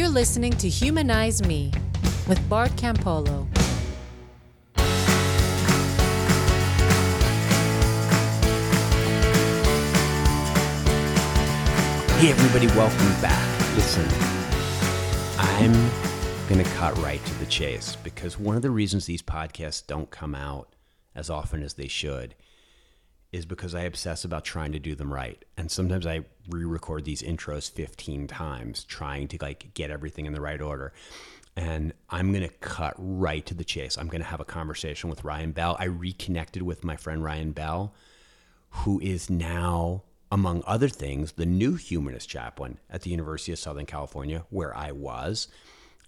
You're listening to Humanize Me with Bart Campolo. Hey everybody, welcome back. Listen, I'm going to cut right to the chase because one of the reasons these podcasts don't come out as often as they should is because I obsess about trying to do them right. And sometimes I re-record these intros 15 times trying to get everything in the right order. And I'm going to cut right to the chase. I'm going to have a conversation with Ryan Bell. I reconnected with my friend Ryan Bell, who is now, among other things, the new humanist chaplain at the University of Southern California, where I was.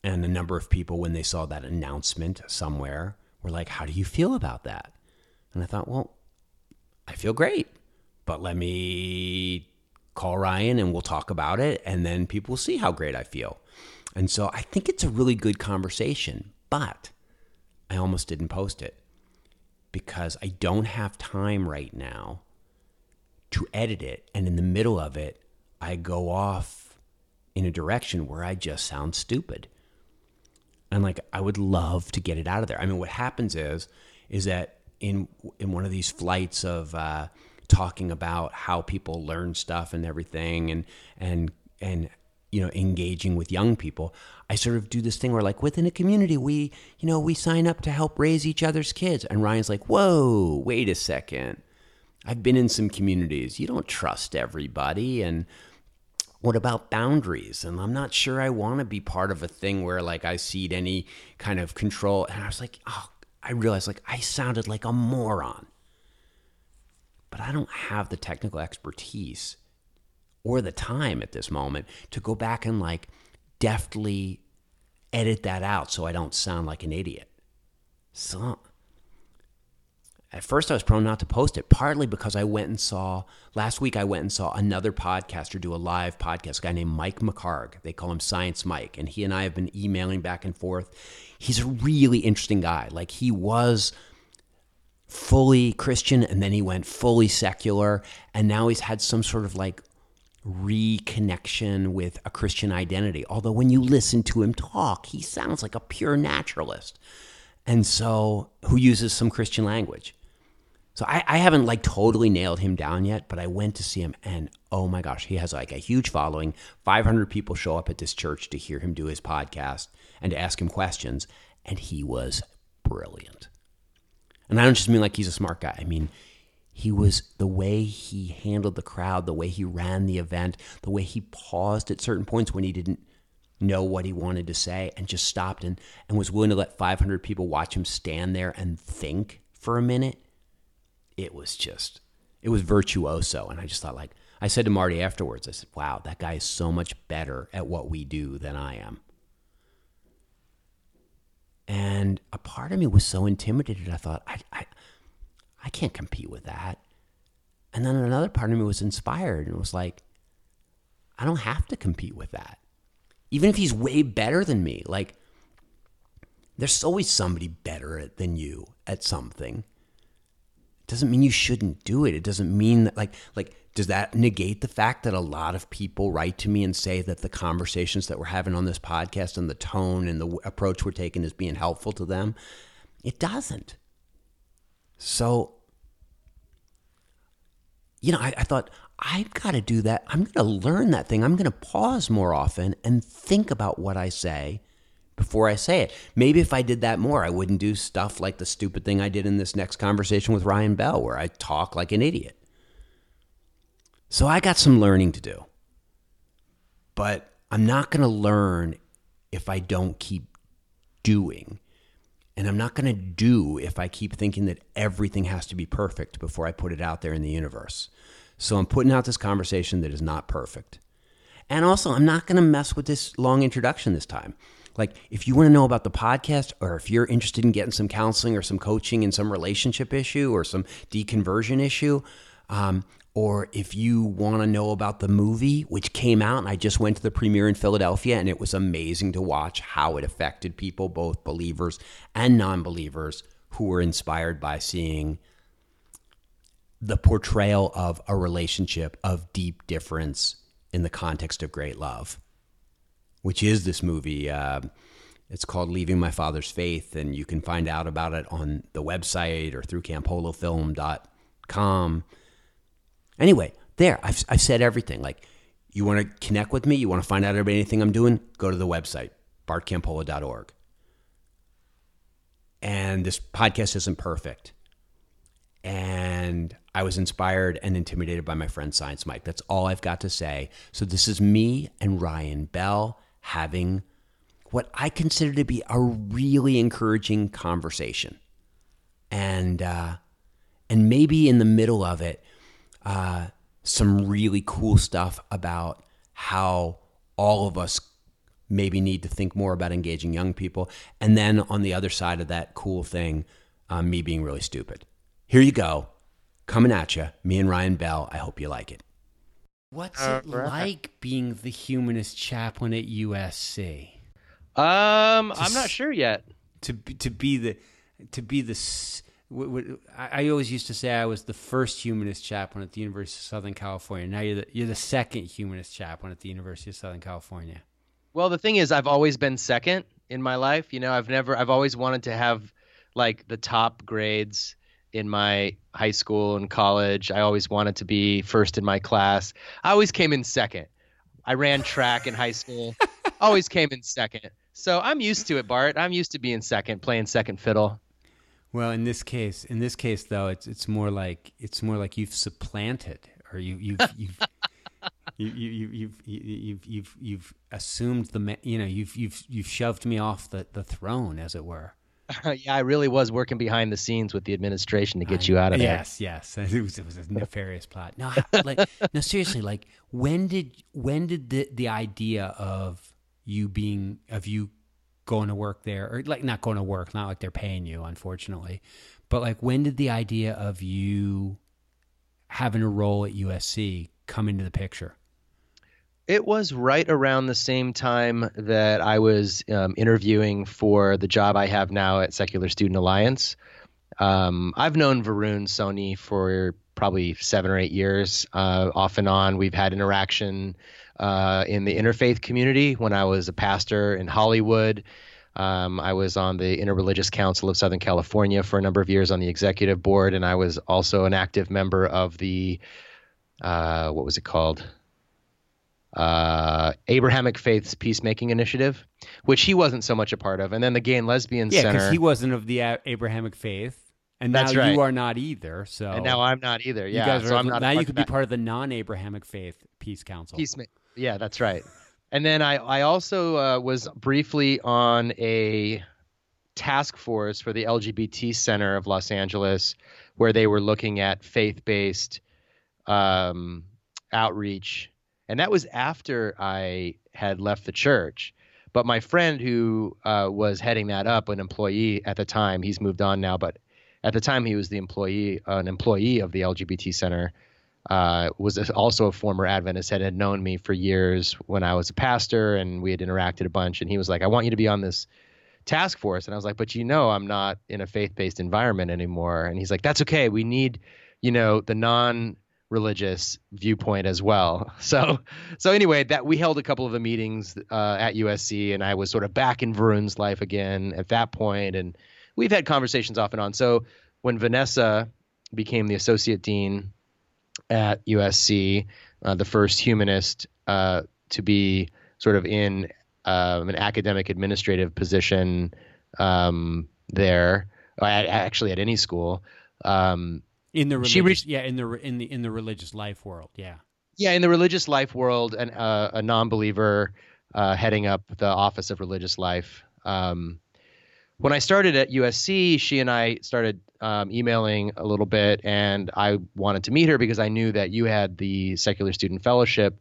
And a number of people, when they saw that announcement somewhere, were like, how do you feel about that? And I thought, well, I feel great, but let me call Ryan and we'll talk about it, and then people will see how great I feel. And so I think it's a really good conversation, but I almost didn't post it because I don't have time right now to edit it. And in the middle of it, I go off in a direction where I just sound stupid. And I would love to get it out of there. I mean, what happens is that in one of these flights of talking about how people learn stuff and everything and engaging with young people, I sort of do this thing where within a community, we sign up to help raise each other's kids. And Ryan's like, whoa, wait a second. I've been in some communities. You don't trust everybody. And what about boundaries? And I'm not sure I want to be part of a thing where I cede any kind of control. And I was like, oh, I realized I sounded like a moron, but I don't have the technical expertise or the time at this moment to go back and deftly edit that out so I don't sound like an idiot. So at first I was prone not to post it, partly because last week I went and saw another podcaster do a live podcast, a guy named Mike McCarg. They call him Science Mike, and he and I have been emailing back and forth. He's a really interesting guy. He was fully Christian, and then he went fully secular, and now he's had some sort of reconnection with a Christian identity. Although when you listen to him talk, he sounds like a pure naturalist, and so who uses some Christian language. So I haven't totally nailed him down yet, but I went to see him, and oh my gosh, he has a huge following. 500 people show up at this church to hear him do his podcast and to ask him questions, and he was brilliant. And I don't just mean he's a smart guy. I mean, he was, the way he handled the crowd, the way he ran the event, the way he paused at certain points when he didn't know what he wanted to say and just stopped and was willing to let 500 people watch him stand there and think for a minute. It was virtuoso. And I just thought I said to Marty afterwards, I said, wow, that guy is so much better at what we do than I am. And a part of me was so intimidated. I thought, I can't compete with that. And then another part of me was inspired and was like, I don't have to compete with that. Even if he's way better than me, there's always somebody better than you at something. Doesn't mean you shouldn't do it. It doesn't mean that does that negate the fact that a lot of people write to me and say that the conversations that we're having on this podcast and the tone and the approach we're taking is being helpful to them? It doesn't. So, I thought, I've got to do that. I'm going to learn that thing. I'm going to pause more often and think about what I say before I say it. Maybe if I did that more, I wouldn't do stuff like the stupid thing I did in this next conversation with Ryan Bell, where I talk like an idiot. So I got some learning to do, but I'm not going to learn if I don't keep doing, and I'm not going to do if I keep thinking that everything has to be perfect before I put it out there in the universe. So I'm putting out this conversation that is not perfect. And also, I'm not going to mess with this long introduction this time. If you want to know about the podcast, or if you're interested in getting some counseling or some coaching in some relationship issue or some deconversion issue, or if you want to know about the movie, which came out, and I just went to the premiere in Philadelphia, and it was amazing to watch how it affected people, both believers and non-believers, who were inspired by seeing the portrayal of a relationship of deep difference in the context of great love. which is this movie. It's called Leaving My Father's Faith, and you can find out about it on the website or through CampoloFilm.com. Anyway, there, I've said everything. Like, you want to connect with me? You want to find out about anything I'm doing? Go to the website, BartCampolo.org. And this podcast isn't perfect. And I was inspired and intimidated by my friend Science Mike. That's all I've got to say. So this is me and Ryan Bell having what I consider to be a really encouraging conversation. And maybe in the middle of it, some really cool stuff about how all of us maybe need to think more about engaging young people. And then on the other side of that cool thing, me being really stupid. Here you go. Coming at you. Me and Ryan Bell. I hope you like it. What's it like being the humanist chaplain at USC? I'm not sure yet. I always used to say I was the first humanist chaplain at the University of Southern California. Now you're the second humanist chaplain at the University of Southern California. Well, the thing is, I've always been second in my life. You know, I've always wanted to have like the top grades in my high school and college. I always wanted to be first in my class. I always came in second. I ran track in high school, always came in second. So I'm used to it, Bart. I'm used to being second, playing second fiddle. Well, in this case though, it's more like you've supplanted, or you've assumed the, you know, you've shoved me off the throne, as it were. Yeah, I really was working behind the scenes with the administration to get you out of there. Yes. It was a nefarious plot. No, seriously, like when did the idea of you going to work there, or like not going to work, not like they're paying you, unfortunately, but like when did the idea of you having a role at USC come into the picture? It was right around the same time that I was interviewing for the job I have now at Secular Student Alliance. I've known Varun Soni for probably 7 or 8 years, off and on. We've had interaction in the interfaith community when I was a pastor in Hollywood. I was on the Interreligious Council of Southern California for a number of years on the executive board, and I was also an active member of the what was it called? Abrahamic Faith's Peacemaking Initiative, which he wasn't so much a part of, and then the Gay and Lesbian Center. Yeah, because he wasn't of the Abrahamic Faith, and that's now right. You are not either. So and now I'm not either. Yeah, you guys so I'm not. Now you could be part of the non-Abrahamic Faith Peace Council. Yeah, that's right. And then I also was briefly on a task force for the LGBT Center of Los Angeles, where they were looking at faith-based outreach. And that was after I had left the church. But my friend who was heading that up, an employee at the time, he's moved on now, but at the time he was the an employee of the LGBT Center, was also a former Adventist, had known me for years when I was a pastor, and we had interacted a bunch. And he was like, I want you to be on this task force. And I was like, but you know, I'm not in a faith-based environment anymore. And he's like, that's okay. We need, you know, the non-religious viewpoint as well. So anyway, that we held a couple of the meetings at USC, and I was sort of back in Varun's life again at that point, and we've had conversations off and on. So when Vanessa became the associate dean at USC, the first humanist to be sort of in an academic administrative position there, actually at any school, in the religious life world, in the religious life world, and a non-believer heading up the Office of Religious Life. When I started at USC, she and I started emailing a little bit, and I wanted to meet her because I knew that you had the Secular Student Fellowship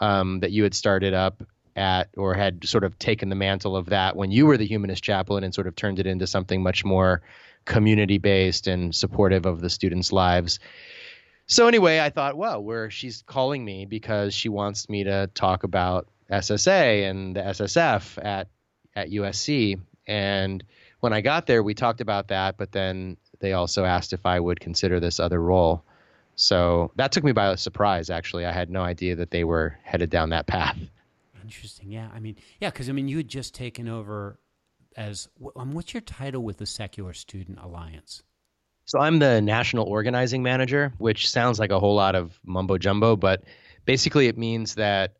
that you had started up at, or had sort of taken the mantle of that when you were the humanist chaplain and sort of turned it into something much more community-based and supportive of the students' lives. So anyway, I thought, well, she's calling me because she wants me to talk about SSA and the SSF at USC. And when I got there, we talked about that, but then they also asked if I would consider this other role. So that took me by surprise, actually. I had no idea that they were headed down that path. Interesting. Yeah. I mean, yeah, because, I mean, you had just taken over as, what's your title with the Secular Student Alliance? So I'm the National Organizing Manager, which sounds like a whole lot of mumbo jumbo, but basically it means that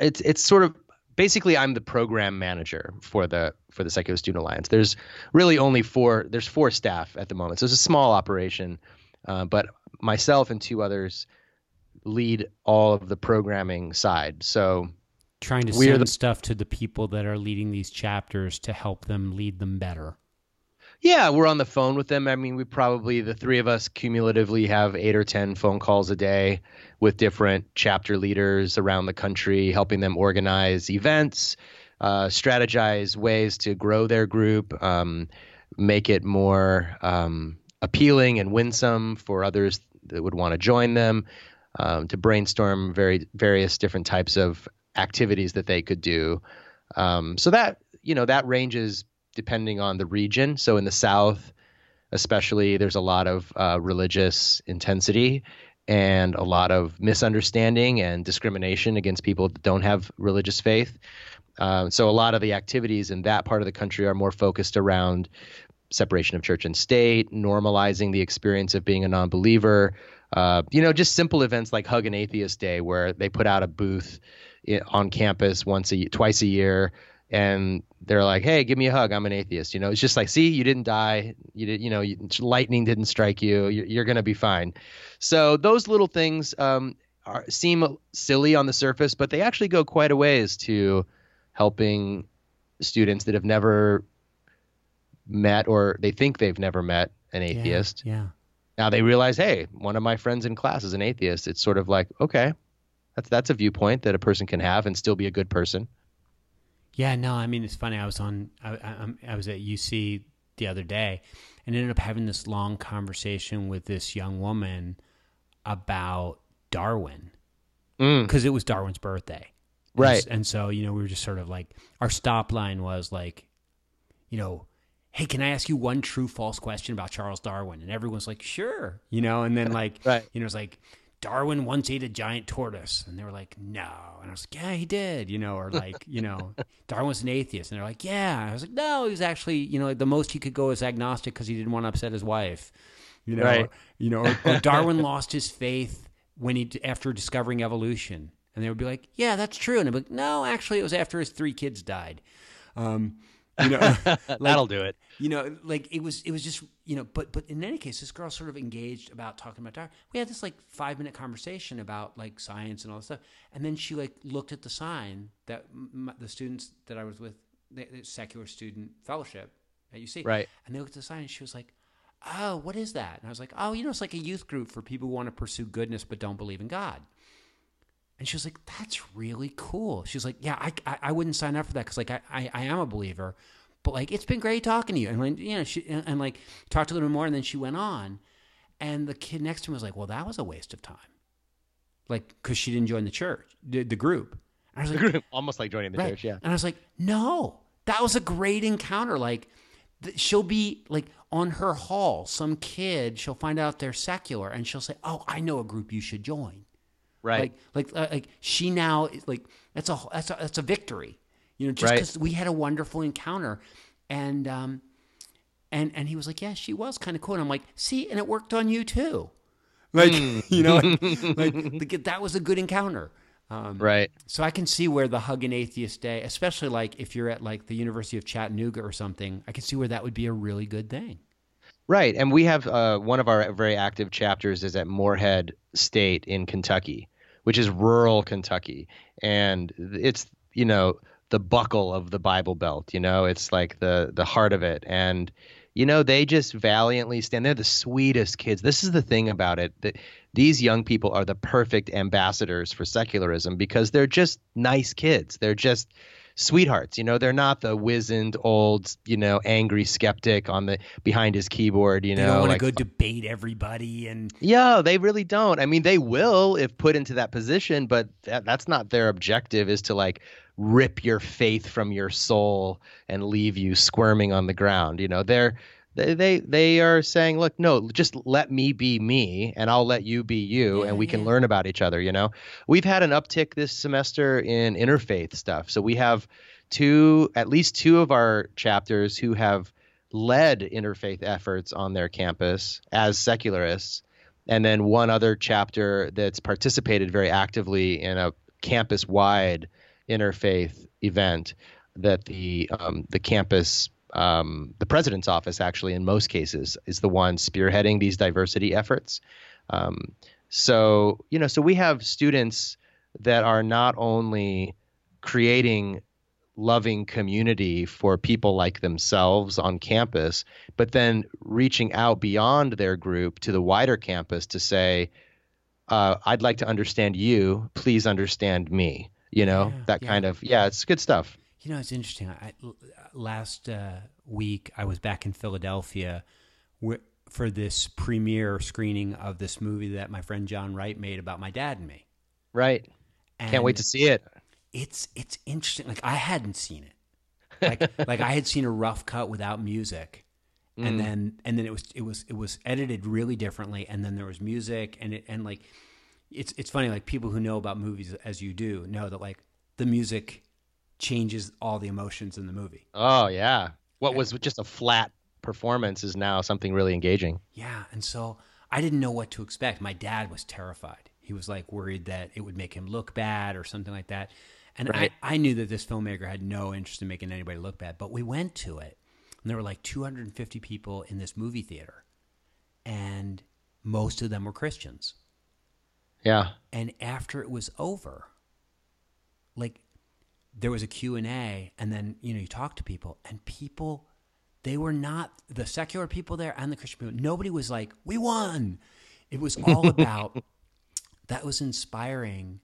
it's sort of, basically I'm the program manager for the Secular Student Alliance. There's really only four staff at the moment. So it's a small operation, but myself and two others lead all of the programming side. So trying to send stuff to the people that are leading these chapters to help them lead them better. Yeah, we're on the phone with them. I mean, we probably, the three of us cumulatively have 8 or 10 phone calls a day with different chapter leaders around the country, helping them organize events, strategize ways to grow their group, make it more appealing and winsome for others that would want to join them, to brainstorm various different types of activities that they could do. So that, you know, that ranges depending on the region. So in the South, especially, there's a lot of religious intensity and a lot of misunderstanding and discrimination against people that don't have religious faith. So a lot of the activities in that part of the country are more focused around separation of church and state, normalizing the experience of being a non-believer, you know, just simple events like Hug an Atheist Day, where they put out a booth on campus twice a year. And they're like, "Hey, give me a hug. I'm an atheist." You know, it's just like, "See, you didn't die. Lightning didn't strike you. You're going to be fine." So those little things seem silly on the surface, but they actually go quite a ways to helping students that have never met, or they think they've never met, an atheist. Yeah. Now they realize, hey, one of my friends in class is an atheist. It's sort of like, okay, that's a viewpoint that a person can have and still be a good person. Yeah, no, I mean, it's funny. I was at UC the other day and ended up having this long conversation with this young woman about Darwin, because it was Darwin's birthday. Right. And so, you know, we were just sort of like, our stop line was like, you know, hey, can I ask you one true false question about Charles Darwin? And everyone's like, sure. You know, and then like, right. You know, it's like, Darwin once ate a giant tortoise, and they were like, no. And I was like, yeah, he did, you know, or like, you know, Darwin's an atheist. And they're like, yeah. I was like, no, he was actually, you know, the most he could go is agnostic because he didn't want to upset his wife, you know, right. or Darwin lost his faith after discovering evolution. And they would be like, yeah, that's true. And I'd be like, no, actually it was after his 3 kids died. You know, like, that'll do it. You know, like it was just, you know, but in any case, this girl sort of engaged about talking about Darwin. We had this like 5-minute conversation about like science and all this stuff. And then she like looked at the sign that the students that I was with, the Secular Student Fellowship at UC. Right. And they looked at the sign and she was like, oh, what is that? And I was like, oh, you know, it's like a youth group for people who want to pursue goodness but don't believe in God. And she was like, that's really cool. She was like, yeah, I wouldn't sign up for that because like I am a believer, but like it's been great talking to you. And when, you know, she like talked a little more, and then she went on, and the kid next to him was like, well, that was a waste of time, like because she didn't join the church, the group. And I was like, the group, almost like joining the right. church, yeah. And I was like, no, that was a great encounter. Like she'll be like on her hall, some kid, she'll find out they're secular, and she'll say, oh, I know a group you should join. Right. Like she now is like, that's a victory, you know, just because we had a wonderful encounter. And, and he was like, yeah, she was kind of cool. And I'm like, see, and it worked on you too. Like, you know, like that was a good encounter. Right. So I can see where the Hug an Atheist Day, especially like if you're at like the University of Chattanooga or something, I can see where that would be a really good thing. Right. And we have one of our very active chapters is at Moorhead State in Kentucky, which is rural Kentucky. And it's, you know, the buckle of the Bible Belt, you know, it's like the heart of it. And, you know, they just valiantly stand. They're the sweetest kids. This is the thing about it, that these young people are the perfect ambassadors for secularism because they're just nice kids. They're just sweethearts, you know, they're not the wizened old, you know, angry skeptic behind his keyboard, you know. They don't want to go debate everybody and... Yeah, they really don't. I mean, they will if put into that position, but that's not their objective, is to like rip your faith from your soul and leave you squirming on the ground. You know, they're They are saying, look, no, just let me be me and I'll let you be you, and we can learn about each other, you know. We've had an uptick this semester in interfaith stuff. So we have at least two of our chapters who have led interfaith efforts on their campus as secularists, and then one other chapter that's participated very actively in a campus-wide interfaith event that the campus the president's office, actually, in most cases, is the one spearheading these diversity efforts. So we have students that are not only creating loving community for people like themselves on campus, but then reaching out beyond their group to the wider campus to say, I'd like to understand you, please understand me, you know, it's good stuff. You know, it's interesting. Last week, I was back in Philadelphia for this premiere screening of this movie that my friend John Wright made about my dad and me. Right. And can't wait to see it. It's interesting. Like, I hadn't seen it. Like I had seen a rough cut without music, and then it was edited really differently, and then there was music, and it's funny. Like, people who know about movies as you do know that, like, the music changes all the emotions in the movie. Oh, yeah. What was just a flat performance is now something really engaging. Yeah, and so I didn't know what to expect. My dad was terrified. He was, like, worried that it would make him look bad or something like that. And right. I knew that this filmmaker had no interest in making anybody look bad, but we went to it, and there were, like, 250 people in this movie theater, and most of them were Christians. Yeah. And after it was over, like, there was a Q&A, and then, you know, you talk to people, and people, they were not, the secular people there and the Christian people, nobody was like, we won. It was all about, that was inspiring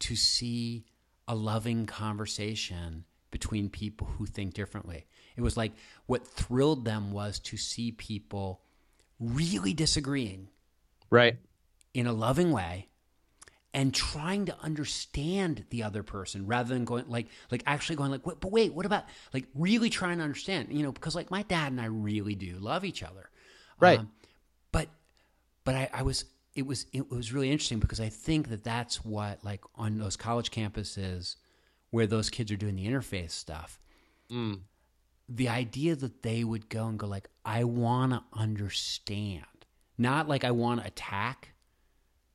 to see a loving conversation between people who think differently. It was like, what thrilled them was to see people really disagreeing. Right. In a loving way. And trying to understand the other person rather than going like, but wait, what about, like, really trying to understand, you know, because, like, my dad and I really do love each other. Right. But it was really interesting, because I think that that's what, like, on those college campuses where those kids are doing the interfaith stuff, the idea that they would go like, I want to understand, not like I want to attack.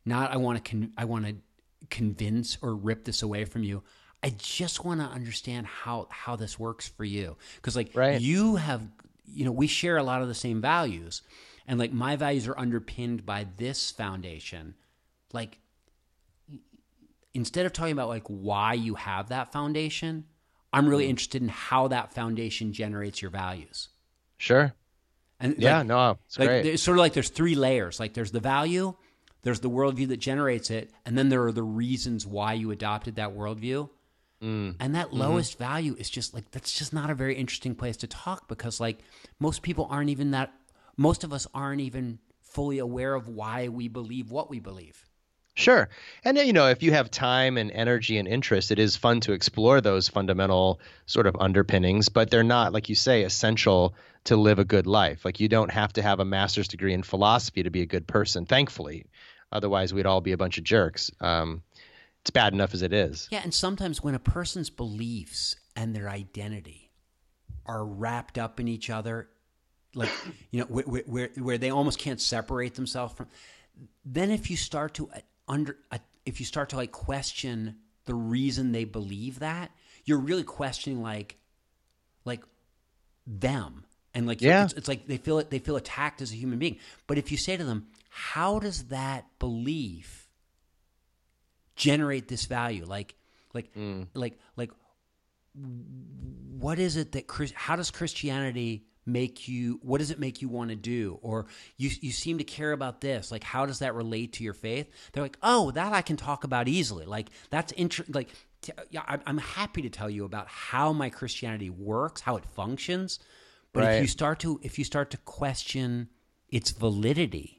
Not I want to convince or rip this away from you. I just want to understand how this works for you. Because, like, right. You have, you know, we share a lot of the same values. And, like, my values are underpinned by this foundation. Like, instead of talking about, like, why you have that foundation, I'm really interested in how that foundation generates your values. Sure. And it's great. It's sort of like there's three layers. Like, there's the value, there's the worldview that generates it, and then there are the reasons why you adopted that worldview. And that lowest value is just, like, that's just not a very interesting place to talk, because, like, most of us aren't even fully aware of why we believe what we believe. Sure. And, you know, if you have time and energy and interest, it is fun to explore those fundamental sort of underpinnings, but they're not, like you say, essential to live a good life. Like, you don't have to have a master's degree in philosophy to be a good person, thankfully. Otherwise, we'd all be a bunch of jerks. It's bad enough as it is. Yeah, and sometimes when a person's beliefs and their identity are wrapped up in each other, like, you know, where they almost can't separate themselves from, then if you start to like, question the reason they believe that, you're really questioning like them, and it's like they feel attacked as a human being. But if you say to them, how does that belief generate this value? Like what is it that how does Christianity make you, what does it make you want to do? Or you seem to care about this. Like, how does that relate to your faith? They're like, oh, that I can talk about easily. Like, that's interesting. Like, I'm happy to tell you about how my Christianity works, how it functions. But right. if you start to question its validity,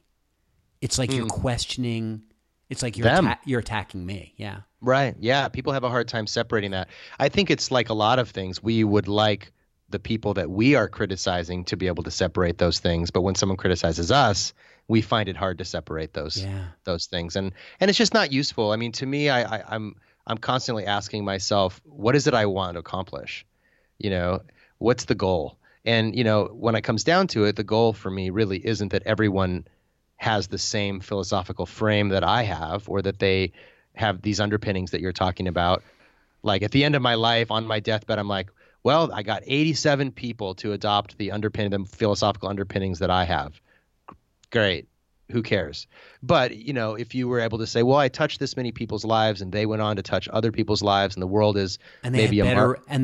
it's like you're questioning, it's like you're attacking me. Yeah. Right. Yeah. People have a hard time separating that. I think it's like a lot of things we would like the people that we are criticizing to be able to separate those things. But when someone criticizes us, we find it hard to separate those things. And it's just not useful. I mean, to me, I'm constantly asking myself, what is it I want to accomplish? You know, what's the goal? And, you know, when it comes down to it, the goal for me really isn't that everyone has the same philosophical frame that I have, or that they have these underpinnings that you're talking about. Like at the end of my life, on my deathbed, I'm like, well, I got 87 people to adopt the philosophical underpinnings that I have. Great. Who cares? But, you know, if you were able to say, well, I touched this many people's lives and they went on to touch other people's lives, and the world is and they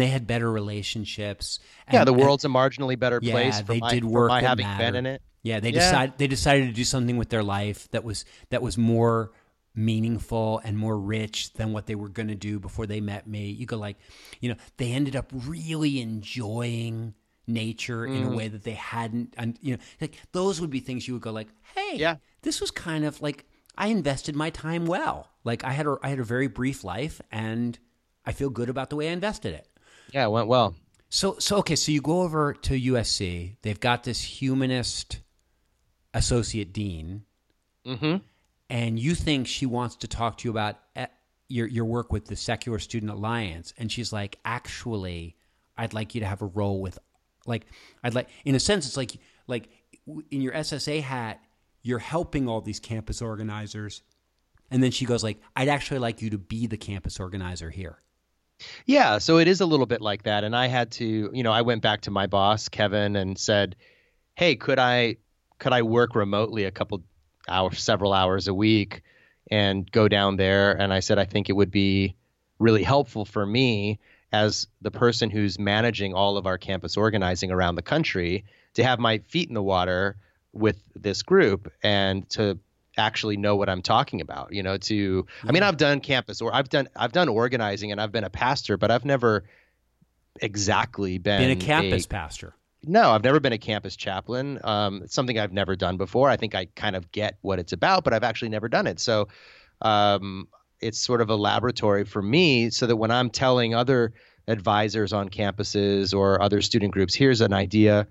had better relationships. And, yeah, the world's a marginally better place for my having been in it. Yeah, they decided to do something with their life that was more meaningful and more rich than what they were going to do before they met me. You go like, you know, they ended up really enjoying nature in a way that they hadn't, and, you know, like those would be things you would go like, hey, this was kind of like, I invested my time well. Like I had a very brief life and I feel good about the way I invested it. Yeah, it went well. So okay, so you go over to USC. They've got this humanist associate dean, and you think she wants to talk to you about your work with the Secular Student Alliance, and she's like, actually, I'd like you to have a role with. Like, I'd like, in a sense, it's like in your SSA hat, you're helping all these campus organizers. And then she goes like, I'd actually like you to be the campus organizer here. Yeah. So it is a little bit like that. And I had to, you know, I went back to my boss, Kevin, and said, hey, could I work remotely several hours a week and go down there? And I said, I think it would be really helpful for me as the person who's managing all of our campus organizing around the country to have my feet in the water with this group and to actually know what I'm talking about, you know, I mean, I've done campus or I've done organizing and I've been a pastor, but I've never exactly been a campus pastor. No, I've never been a campus chaplain. It's something I've never done before. I think I kind of get what it's about, but I've actually never done it. So, it's sort of a laboratory for me so that when I'm telling other advisors on campuses or other student groups, here's an idea,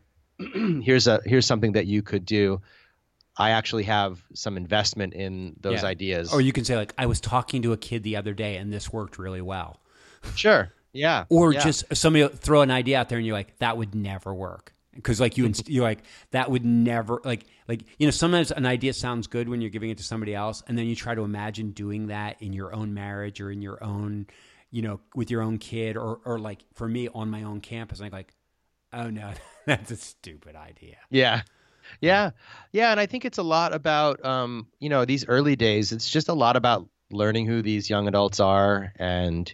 here's something that you could do, I actually have some investment in those ideas. Or you can say like, I was talking to a kid the other day and this worked really well. Sure. Yeah. Or just somebody will throw an idea out there and you're like, that would never work. Because like you're like, that would never, like, you know, sometimes an idea sounds good when you're giving it to somebody else. And then you try to imagine doing that in your own marriage or in your own, you know, with your own kid or like for me on my own campus, I'm like, oh no, that's a stupid idea. Yeah. Yeah. Yeah. And I think it's a lot about, you know, these early days, it's just a lot about learning who these young adults are and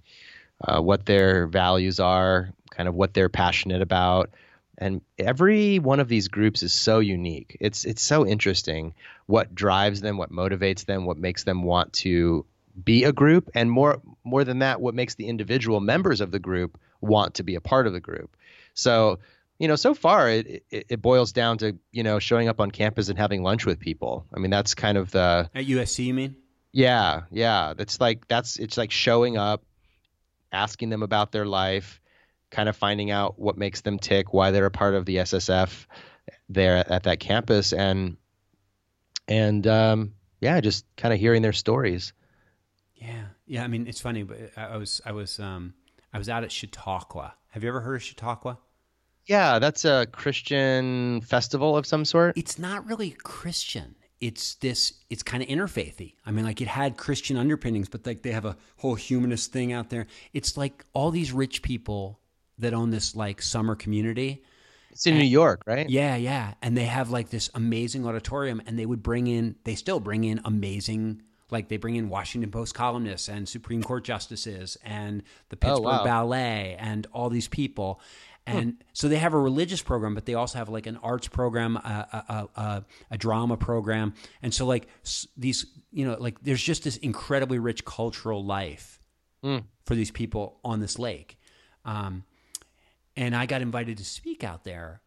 what their values are, kind of what they're passionate about. And every one of these groups is so unique. It's so interesting what drives them, what motivates them, what makes them want to be a group, and more than that, what makes the individual members of the group want to be a part of the group. So, you know, so far it boils down to, you know, showing up on campus and having lunch with people. I mean, that's kind of the at USC, you mean? Yeah, yeah. It's like showing up, asking them about their life, kind of finding out what makes them tick, why they're a part of the SSF there at that campus, and just kind of hearing their stories. Yeah, yeah. I mean, it's funny, but I was out at Chautauqua. Have you ever heard of Chautauqua? Yeah, that's a Christian festival of some sort. It's not really Christian. It's kind of interfaithy. I mean, like it had Christian underpinnings, but like they have a whole humanist thing out there. It's like all these rich people that own this like summer community. It's in New York, right? Yeah, yeah. And they have like this amazing auditorium, and they still bring in amazing, like they bring in Washington Post columnists and Supreme Court justices and the Pittsburgh Ballet and all these people. And so they have a religious program, but they also have like an arts program, a drama program. And so like these, you know, like there's just this incredibly rich cultural life for these people on this lake. And I got invited to speak out there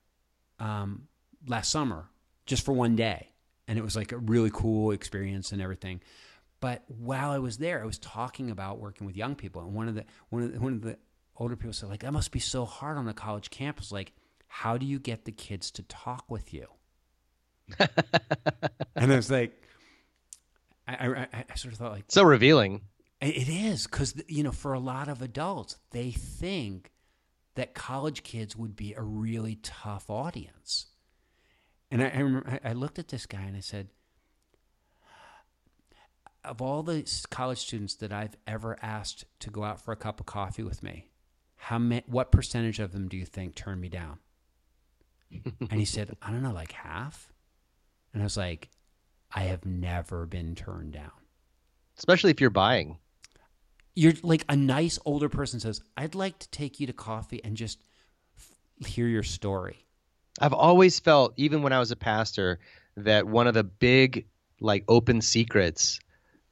last summer just for one day. And it was like a really cool experience and everything. But while I was there, I was talking about working with young people. And one of the older people say, like, that must be so hard on a college campus. Like, how do you get the kids to talk with you? And I was like, I sort of thought, like, so revealing. It is, because, you know, for a lot of adults, they think that college kids would be a really tough audience. And I remember I looked at this guy and I said, of all the college students that I've ever asked to go out for a cup of coffee with me, what percentage of them do you think turned me down? And he said, I don't know, like half? And I was like, I have never been turned down. Especially if you're buying. You're like, a nice older person says, I'd like to take you to coffee and just hear your story. I've always felt, even when I was a pastor, that one of the big, like, open secrets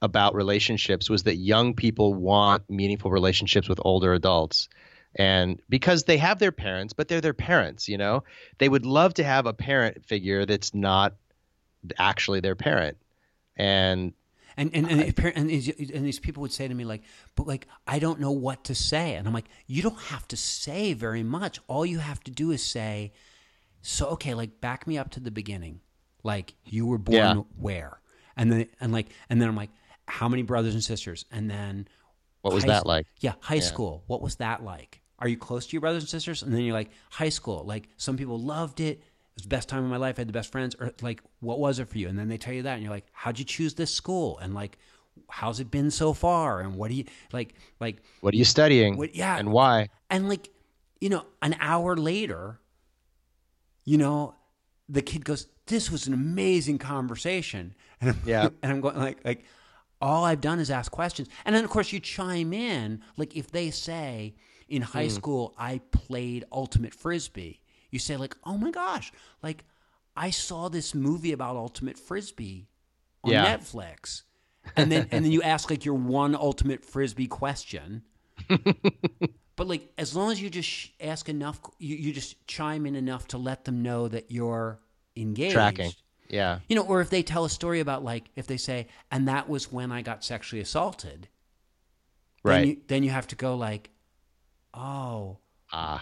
about relationships was that young people want meaningful relationships with older adults. And because they have their parents, but they're their parents, you know, they would love to have a parent figure that's not actually their parent. And these people would say to me, like, but, like, I don't know what to say. And I'm like, you don't have to say very much. All you have to do is say, so, okay, like, back me up to the beginning. Like, you were born where? And then I'm like, how many brothers and sisters? And then what was that like? Yeah. High school. What was that like? Are you close to your brothers and sisters? And then you're like, high school. Like, some people loved it. It was the best time of my life. I had the best friends. Or, like, what was it for you? And then they tell you that, and you're like, how'd you choose this school? And, like, how's it been so far? And what do you like? What are you studying? And why? And, like, you know, an hour later, you know, the kid goes, this was an amazing conversation. And I'm going, like, all I've done is ask questions. And then, of course, you chime in. Like, if they say, in high school, I played ultimate Frisbee, you say, like, oh my gosh, like, I saw this movie about ultimate Frisbee on Netflix. And then you ask, like, your one ultimate Frisbee question. But, like, as long as you just ask enough, you just chime in enough to let them know that you're engaged. Tracking. Yeah. You know, or if they tell a story about, like, if they say, and that was when I got sexually assaulted. Right. Then you have to go, like, oh,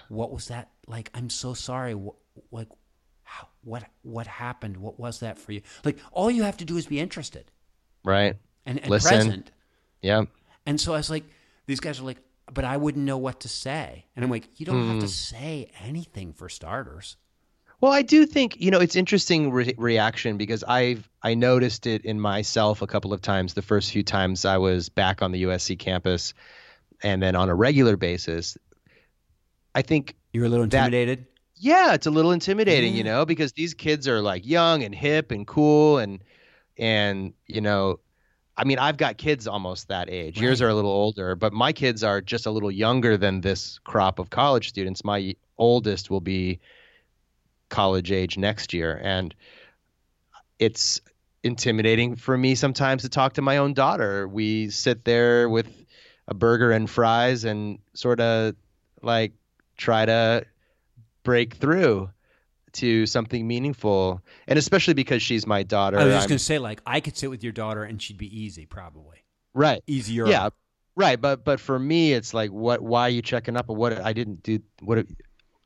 what was that? Like, I'm so sorry. Like, how, what happened? What was that for you? Like, all you have to do is be interested. Right. And listen. Present. Yeah. And so I was like, these guys are like, but I wouldn't know what to say. And I'm like, you don't have to say anything, for starters. Well, I do think, you know, it's interesting reaction, because I noticed it in myself a couple of times. The first few times I was back on the USC campus, and then on a regular basis, I think you were a little intimidated. Yeah, it's a little intimidating, you know, because these kids are, like, young and hip and cool, and you know, I mean, I've got kids almost that age. Right. Yours are a little older, but my kids are just a little younger than this crop of college students. My oldest will be college age next year, and it's intimidating for me sometimes to talk to my own daughter. We sit there with a burger and fries and sort of, like, try to break through to something meaningful, and especially because she's my daughter. I was just going to say, like, I could sit with your daughter and she'd be easy, probably. Right. Easier. Yeah. Right. But for me, it's like, why are you checking up? Or what I didn't do? What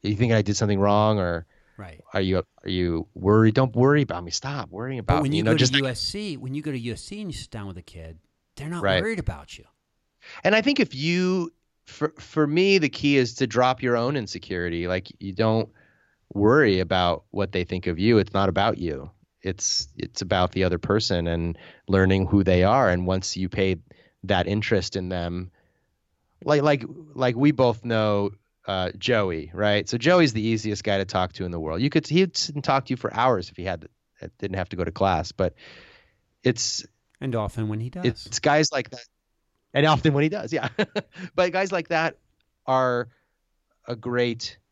you think I did something wrong? Or right. Are you worried? Don't worry about me. Stop worrying about me. When you go to USC and you sit down with a kid, they're not worried about you. And I think if you, for me, the key is to drop your own insecurity. Like, you don't worry about what they think of you. It's not about you. It's about the other person and learning who they are. And once you pay that interest in them, like we both know Joey, right? So Joey's the easiest guy to talk to in the world. He'd sit and talk to you for hours if didn't have to go to class. But often when he does, it's guys like that. And often when he does, yeah. But guys like that are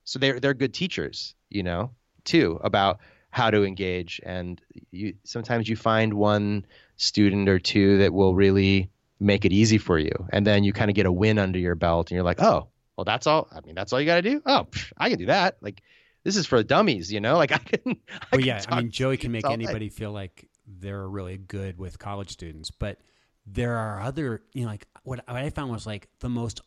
so they're good teachers, you know, too, about how to engage. And sometimes you find one student or two that will really make it easy for you, and then you kind of get a win under your belt, and you're like, oh, well, that's all. I mean, that's all you got to do. Oh, I can do that. Like, this is for dummies, you know. Like, I mean, Joey can make anybody feel like they're really good with college students, but there are other, you know, like what I found was, like, the most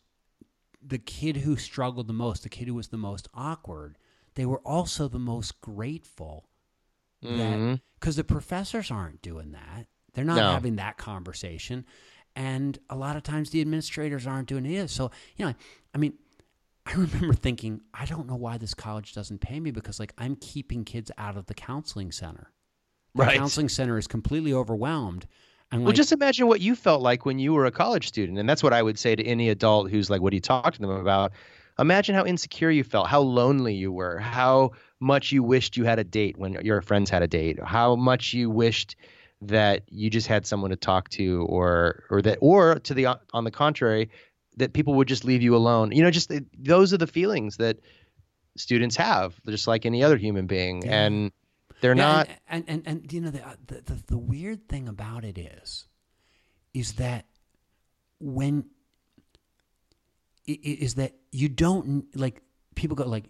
the kid who struggled the most, the kid who was the most awkward, they were also the most grateful. Because the professors aren't doing that. They're not having that conversation. And a lot of times the administrators aren't doing it. So, you know, I mean, I remember thinking, I don't know why this college doesn't pay me, because like I'm keeping kids out of the counseling center. Right. The counseling center is completely overwhelmed. Like, well, just imagine what you felt like when you were a college student. And that's what I would say to any adult who's like, what do you talk to them about? Imagine how insecure you felt, how lonely you were, how much you wished you had a date when your friends had a date, how much you wished that you just had someone to talk to, or on the contrary, that people would just leave you alone. You know, just those are the feelings that students have, just like any other human being. Yeah. And they're not. And you know, the weird thing about it is that you don't, like, people go like,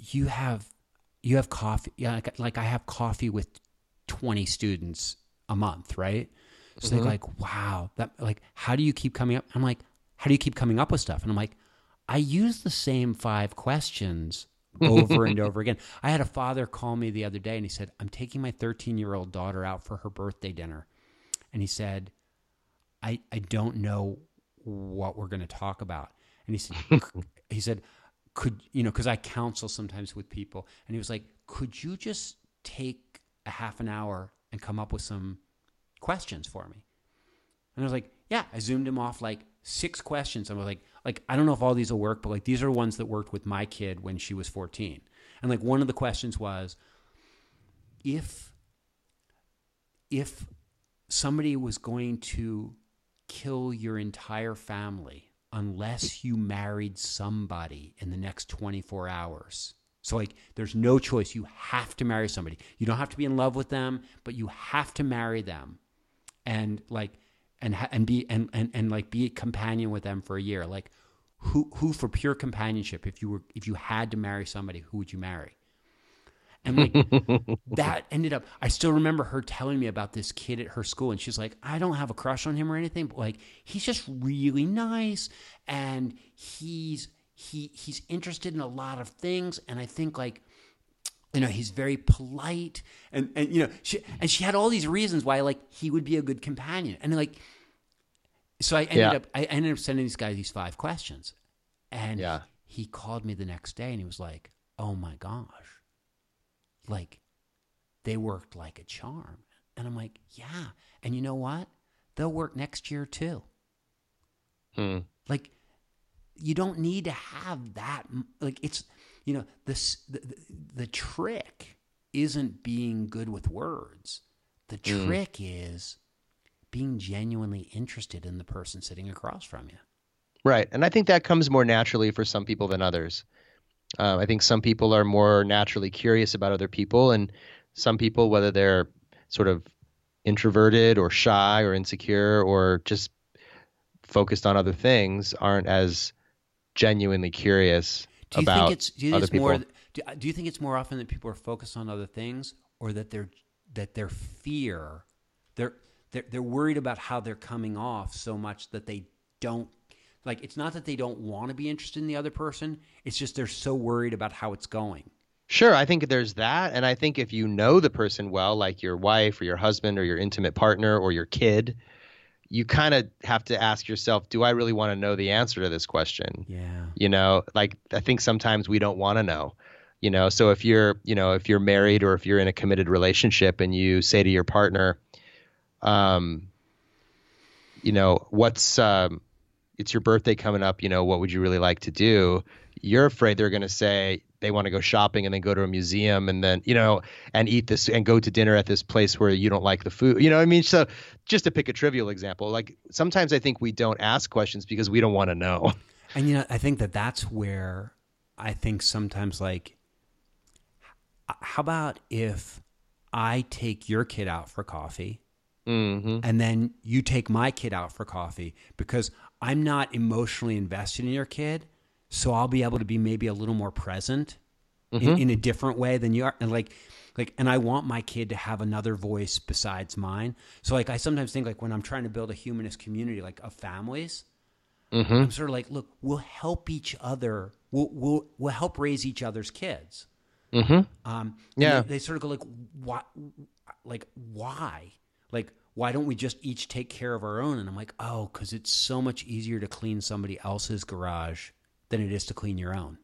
you have coffee. Yeah. Like I have coffee with 20 students a month. Right. So they're like, wow, that, like, how do you keep coming up? I'm like, how do you keep coming up with stuff? And I'm like, I use the same 5 questions over and over again. I had a father call me the other day and he said, I'm taking my 13-year-old daughter out for her birthday dinner. And he said, I don't know what we're going to talk about. And he said, could, you know, cause I counsel sometimes with people, and he was like, could you just take a half an hour and come up with some questions for me? And I was like, yeah, I zoomed him off like 6 questions. I was like, I don't know if all these will work, but like, these are ones that worked with my kid when she was 14. And like, one of the questions was, if somebody was going to kill your entire family, unless you married somebody in the next 24 hours. So like, there's no choice. You have to marry somebody. You don't have to be in love with them, but you have to marry them and like, and be a companion with them for a year. Like who for pure companionship, if you had to marry somebody, who would you marry? And like that ended up, I still remember her telling me about this kid at her school, and she's like, I don't have a crush on him or anything, but like, he's just really nice. And he's interested in a lot of things. And I think like, you know, he's very polite and, you know, she had all these reasons why like he would be a good companion. And like, so I ended up sending these guys these 5 questions, and he called me the next day and he was like, oh my gosh. Like they worked like a charm. And I'm like, yeah. And you know what? They'll work next year too. Like you don't need to have that. Like it's, you know, this, the trick isn't being good with words. The trick is being genuinely interested in the person sitting across from you. Right. And I think that comes more naturally for some people than others. I think some people are more naturally curious about other people, and some people, whether they're sort of introverted or shy or insecure or just focused on other things, aren't as genuinely curious about other people. Do you think it's more often that people are focused on other things, or that they're worried about how they're coming off so much that they don't? Like, it's not that they don't want to be interested in the other person. It's just they're so worried about how it's going. Sure. I think there's that. And I think if you know the person well, like your wife or your husband or your intimate partner or your kid, you kind of have to ask yourself, do I really want to know the answer to this question? Yeah. You know, like I think sometimes we don't want to know, you know. So if you're, you know, if you're married or if you're in a committed relationship and you say to your partner, you know, what's, it's your birthday coming up, you know, what would you really like to do? You're afraid they're going to say they want to go shopping and then go to a museum and then, you know, and eat this and go to dinner at this place where you don't like the food. You know what I mean? So just to pick a trivial example, like sometimes I think we don't ask questions because we don't want to know. And, you know, I think that that's where I think sometimes like, how about if I take your kid out for coffee and then you take my kid out for coffee, because I'm not emotionally invested in your kid, so I'll be able to be maybe a little more present in a different way than you are. And like, and I want my kid to have another voice besides mine. So like, I sometimes think like when I'm trying to build a humanist community, like of families, Mm-hmm. I'm sort of like, look, we'll help each other. We'll help raise each other's kids. Mm-hmm. Yeah. They sort of go like, why? Like, why? Like, why don't we just each take care of our own? And I'm like, oh, because it's so much easier to clean somebody else's garage than it is to clean your own.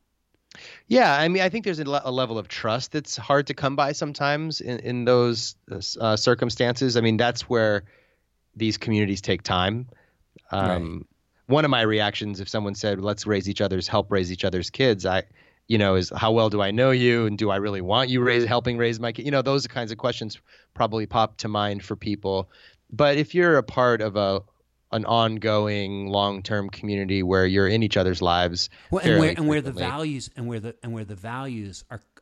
Yeah, I mean, I think there's a level of trust that's hard to come by sometimes in those circumstances. I mean, that's where these communities take time. Right. One of my reactions, if someone said, let's raise each other's, help raise each other's kids, is how well do I know you? And do I really want you helping raise my kid? You know, those kinds of questions probably pop to mind for people. But if you're a part of an ongoing long-term community where you're in each other's lives, well, and where the values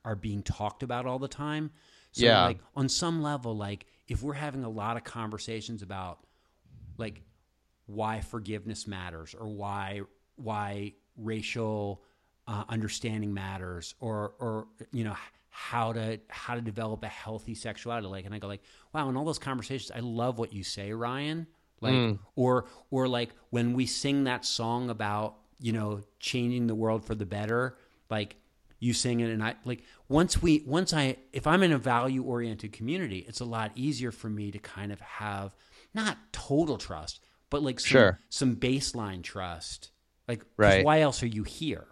are being talked about all the time. So yeah. Like on some level, like if we're having a lot of conversations about like why forgiveness matters or why racial understanding matters or, you know, how to develop a healthy sexuality. Like, and I go like, wow. In all those conversations, I love what you say, Ryan. Like, or like when we sing that song about, you know, changing the world for the better, like you sing it. And I like, if I'm in a value oriented community, it's a lot easier for me to kind of have not total trust, but like some baseline trust. Like, right. Why else are you here?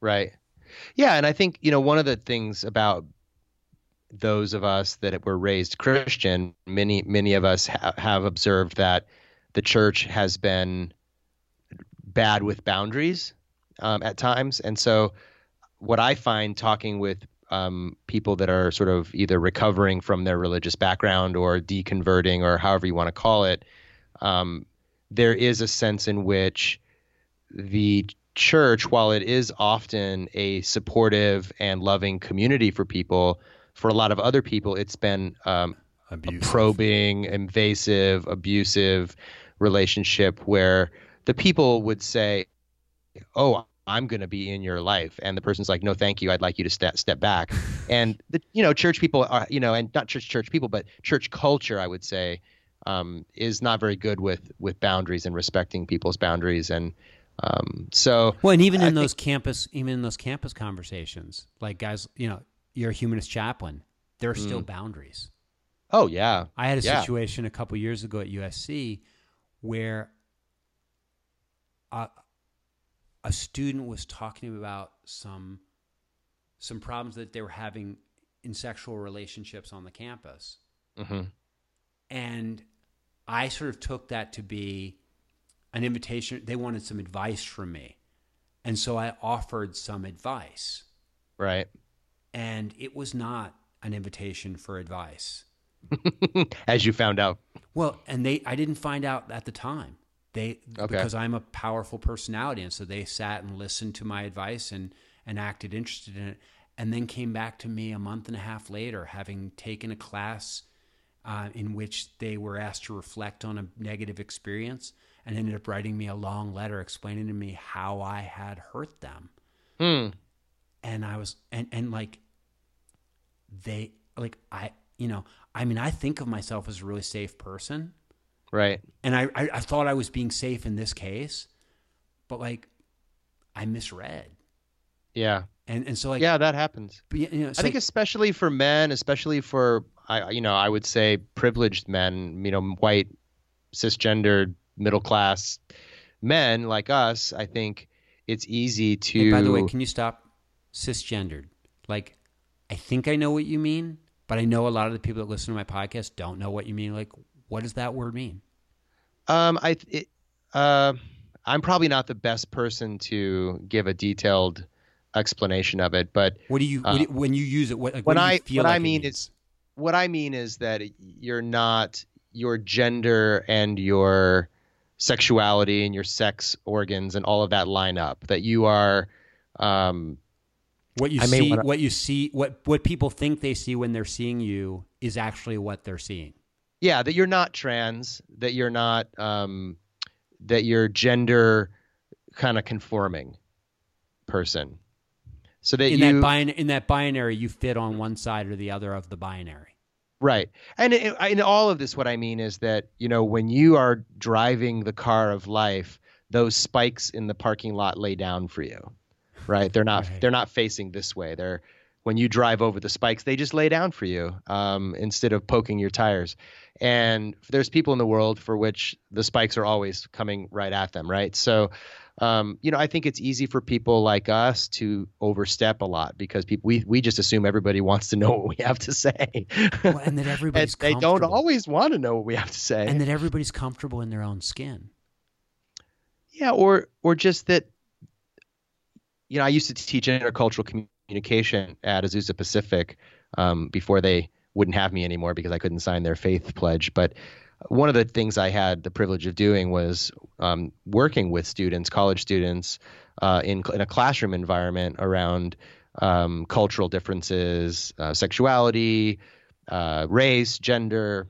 Right. Yeah. And I think, you know, one of the things about those of us that were raised Christian, many of us have observed that the church has been bad with boundaries at times. And so what I find talking with people that are sort of either recovering from their religious background or deconverting or however you want to call it, there is a sense in which the church, while it is often a supportive and loving community for people, for a lot of other people, it's been a probing, invasive, abusive relationship where the people would say, oh, I'm going to be in your life. And the person's like, no, thank you. I'd like you to step back. And, church people are, and not church people, but church culture, I would say, is not very good with boundaries and respecting people's boundaries. And even in those campus conversations, like guys, your humanist chaplain, there are still boundaries. Oh, yeah. I had a situation a couple years ago at USC where a student was talking about some problems that they were having in sexual relationships on the campus. Mm-hmm. And I sort of took that to be an invitation. They wanted some advice from me. And so I offered some advice. Right. And it was not an invitation for advice. As you found out. Well, and I didn't find out at the time. Because I'm a powerful personality. And so they sat and listened to my advice and acted interested in it. And then came back to me a month and a half later, having taken a class in which they were asked to reflect on a negative experience and ended up writing me a long letter explaining to me how I had hurt them. Mm. And I was, and like, they like I I think of myself as a really safe person, right? And I thought I was being safe in this case, but like I misread. Yeah. And so like yeah, that happens. But, so I think especially for men, especially for I would say privileged men, white, cisgendered, middle class men like us. I think it's easy to. Hey, by the way, can you stop? Cisgendered. Like, I think I know what you mean, but I know a lot of the people that listen to my podcast don't know what you mean. Like, what does that word mean? I'm probably not the best person to give a detailed explanation of it, but what do you when you use it? What I mean is that you're not your gender and your sexuality and your sex organs and all of that line up. That you are. What people think they see when they're seeing you is actually what they're seeing. Yeah, that you're not trans, that you're not, that you're gender kind of conforming person. So that in that binary, you fit on one side or the other of the binary. Right. And in all of this, what I mean is that, when you are driving the car of life, those spikes in the parking lot lay down for you, right? They're not right. They're not facing this way. They're when you drive over the spikes, they just lay down for you instead of poking your tires. And there's people in the world for which the spikes are always coming right at them, right? So, you know, I think it's easy for people like us to overstep a lot because people we just assume everybody wants to know what we have to say. Well, and that everybody's and they don't always want to know what we have to say. And that everybody's comfortable in their own skin. Yeah, or just that, you know, I used to teach intercultural communication at Azusa Pacific before they wouldn't have me anymore because I couldn't sign their faith pledge. But one of the things I had the privilege of doing was working with students, college students, in a classroom environment around cultural differences, sexuality, race, gender,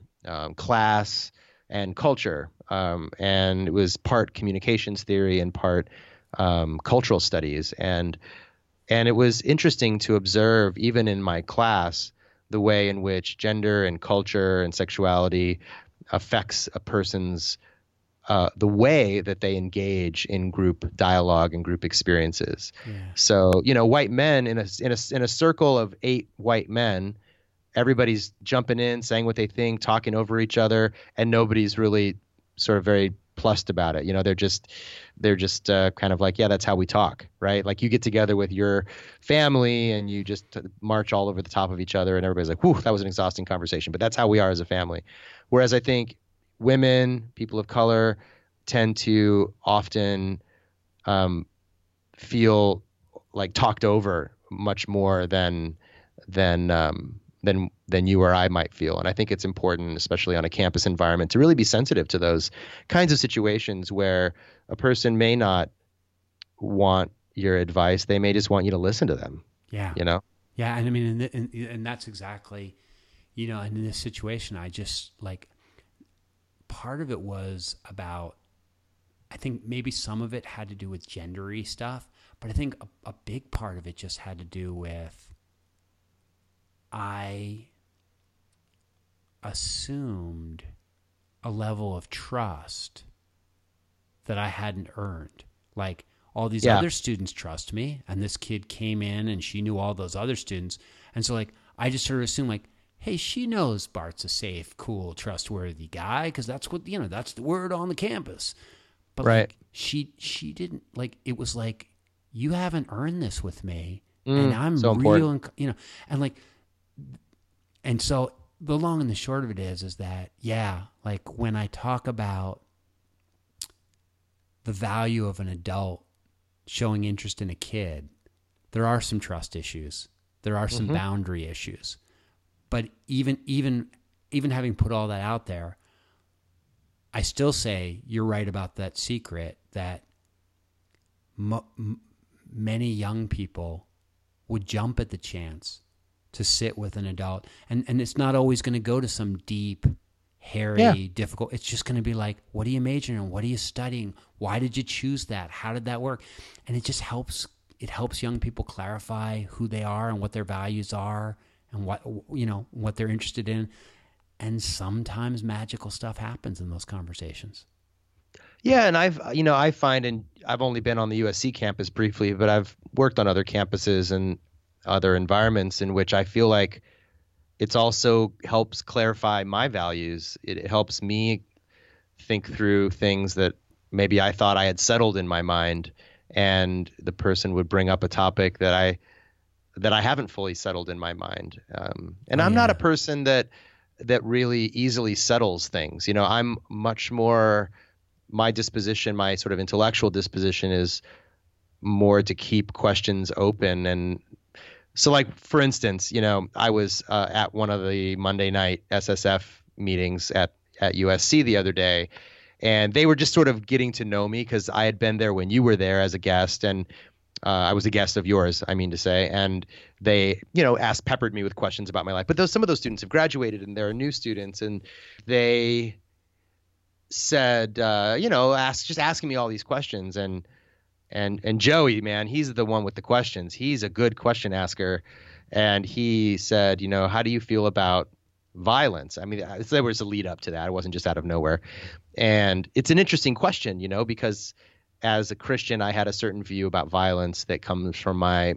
class, and culture. And it was part communications theory and part cultural studies. And it was interesting to observe, even in my class, the way in which gender and culture and sexuality affects a person's the way that they engage in group dialogue and group experiences. Yeah. So, you know, white men in a circle of 8 white men, everybody's jumping in, saying what they think, talking over each other, and nobody's really sort of very plussed about it. You know, they're just kind of like, yeah, that's how we talk, right? Like you get together with your family and you just march all over the top of each other and everybody's like, whew, that was an exhausting conversation, but that's how we are as a family. Whereas I think women, people of color tend to often feel like talked over much more than you or I might feel. And I think it's important, especially on a campus environment, to really be sensitive to those kinds of situations where a person may not want your advice. They may just want you to listen to them. Yeah. You know? Yeah. And I mean, and that's exactly, you know, and in this situation, I just like, part of it was about, I think maybe some of it had to do with gendery stuff, but I think a big part of it just had to do with, I assumed a level of trust that I hadn't earned. Like all these other students trust me, and this kid came in and she knew all those other students. And so like, I just sort of assumed like, hey, she knows Bart's a safe, cool, trustworthy guy. Cause that's what, you know, that's the word on the campus. But right. Like, she didn't like, it was like, you haven't earned this with me and I'm so real, you know, and like, and so the long and the short of it is that, yeah, like when I talk about the value of an adult showing interest in a kid, there are some trust issues. There are some boundary issues. But even having put all that out there, I still say you're right about that secret that many young people would jump at the chance to sit with an adult. And it's not always going to go to some deep, hairy, difficult. It's just going to be like, what are you majoring in? What are you studying? Why did you choose that? How did that work? And it just helps. It helps young people clarify who they are and what their values are and what, you know, what they're interested in. And sometimes magical stuff happens in those conversations. Yeah. And I've only been on the USC campus briefly, but I've worked on other campuses and other environments in which I feel like it's also helps clarify my values. It helps me think through things that maybe I thought I had settled in my mind, and the person would bring up a topic that I haven't fully settled in my mind. I'm not a person that really easily settles things. You know, I'm much more, my disposition, my sort of intellectual disposition is more to keep questions open. And so like, for instance, you know, I was at one of the Monday night SSF meetings at USC the other day, and they were just sort of getting to know me because I had been there when you were there as a guest, and I was a guest of yours, I mean to say. And they, you know, peppered me with questions about my life. But some of those students have graduated and there are new students, and they said, you know, asking me all these questions. And Joey, man, he's the one with the questions. He's a good question asker. And he said, you know, how do you feel about violence? I mean, there was a lead up to that. It wasn't just out of nowhere. And it's an interesting question, you know, because as a Christian, I had a certain view about violence that comes from my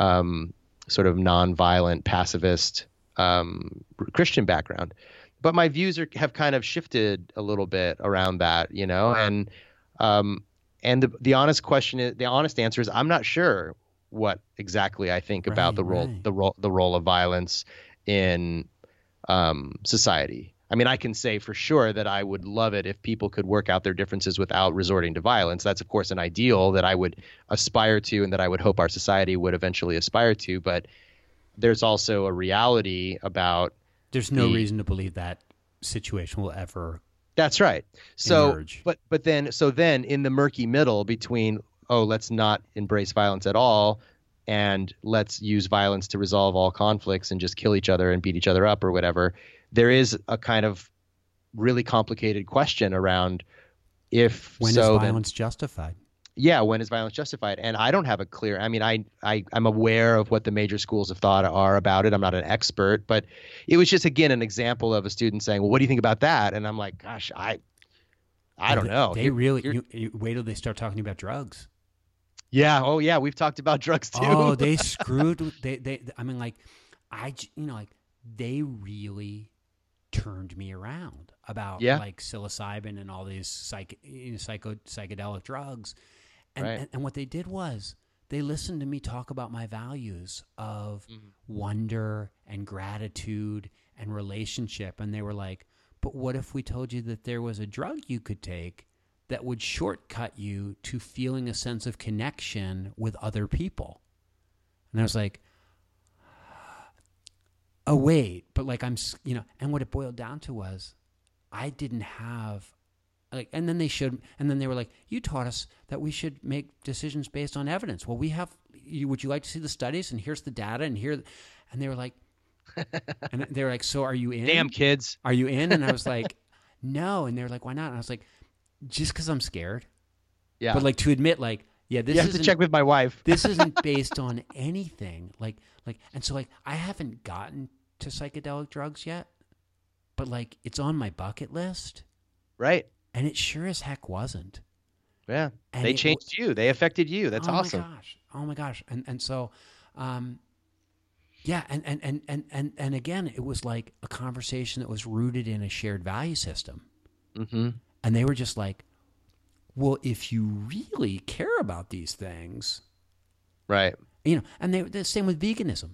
sort of nonviolent, pacifist Christian background. But my views have kind of shifted a little bit around that, you know. And the honest answer is, I'm not sure what exactly I think about the role of violence in society. I mean, I can say for sure that I would love it if people could work out their differences without resorting to violence. That's, of course, an ideal that I would aspire to and that I would hope our society would eventually aspire to. But there's also a reality about... There's no reason to believe that situation will ever... That's right. So, emerge. But then in the murky middle between, oh, let's not embrace violence at all and let's use violence to resolve all conflicts and just kill each other and beat each other up or whatever... There is a kind of really complicated question around when is violence justified? Yeah, when is violence justified? And I don't have a clear... I mean, I'm aware of what the major schools of thought are about it. I'm not an expert, but it was just, again, an example of a student saying, well, what do you think about that? And I'm like, gosh, I don't know. You wait till they start talking about drugs. Yeah. Oh, yeah. We've talked about drugs, too. Oh, they screwed... they really... turned me around about like psilocybin and all these psychedelic drugs. And what they did was they listened to me talk about my values of wonder and gratitude and relationship. And they were like, but what if we told you that there was a drug you could take that would shortcut you to feeling a sense of connection with other people? And I was like, oh, wait, but like and what it boiled down to was I didn't have, like, and then they were like, you taught us that we should make decisions based on evidence. Well, would you like to see the studies? And here's the data and they were like, so are you in? Damn kids. Are you in? And I was like, no. And they were like, why not? And I was like, just because I'm scared. Yeah. But like to admit like, yeah, this is. You have to check with my wife. This isn't based on anything. And so I haven't gotten to psychedelic drugs yet, but like it's on my bucket list, right? And it sure as heck wasn't. Yeah, and they changed you. They affected you. That's awesome. Oh my gosh. And so, again, it was like a conversation that was rooted in a shared value system. Mm-hmm. And they were just like, well, if you really care about these things, right? You know, and they the same with veganism,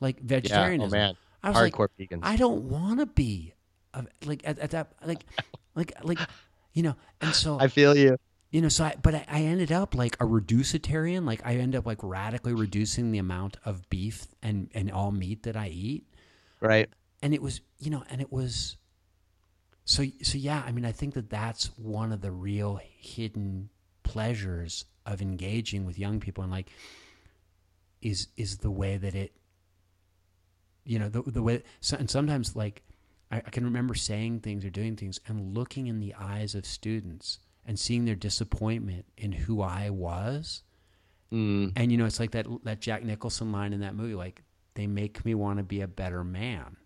like vegetarianism. Yeah, oh man. I was hardcore like, vegans. I don't want to be and so I feel you, you know, but I ended up like a reducitarian, like I end up like radically reducing the amount of beef and all meat that I eat. Right. And it was, you know, and it was, so yeah, I mean, I think that that's one of the real hidden pleasures of engaging with young people and like is the way that it, you know, the way, and sometimes like I can remember saying things or doing things and looking in the eyes of students and seeing their disappointment in who I was. Mm. And, you know, it's like that Jack Nicholson line in that movie, like they make me want to be a better man,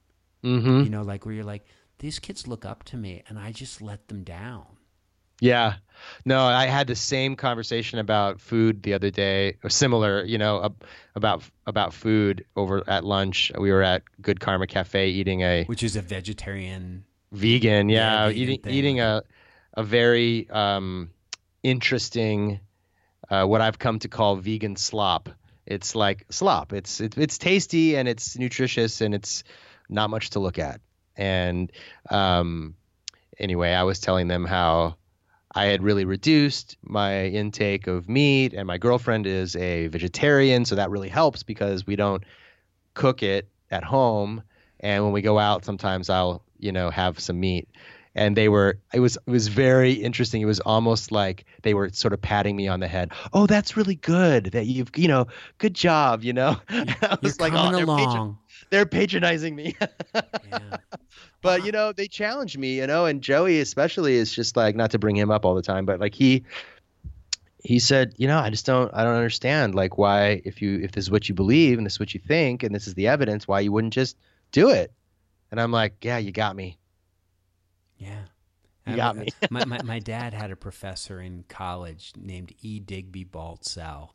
mm-hmm. you know, like where you're like, these kids look up to me and I just let them down. Yeah. No, I had the same conversation about food the other day, or similar, you know, about food over at lunch. We were at Good Karma Cafe eating which is a vegan. Yeah. Eating a very interesting, what I've come to call vegan slop. It's like slop. It's tasty and it's nutritious and it's not much to look at. And anyway, I was telling them how I had really reduced my intake of meat, and my girlfriend is a vegetarian, so that really helps because we don't cook it at home. And when we go out, sometimes I'll, you know, have some meat. And it was very interesting. It was almost like they were sort of patting me on the head. Oh, that's really good that you've, you know, good job, you know. I was like, oh, they're patronizing me. Yeah. But, you know, they challenge me, you know, and Joey especially is just like, not to bring him up all the time, but like he said, you know, I don't understand like why, if this is what you believe and this is what you think and this is the evidence, why you wouldn't just do it. And I'm like, yeah, you got me. Yeah. You got me. My dad had a professor in college named E. Digby Baltzell.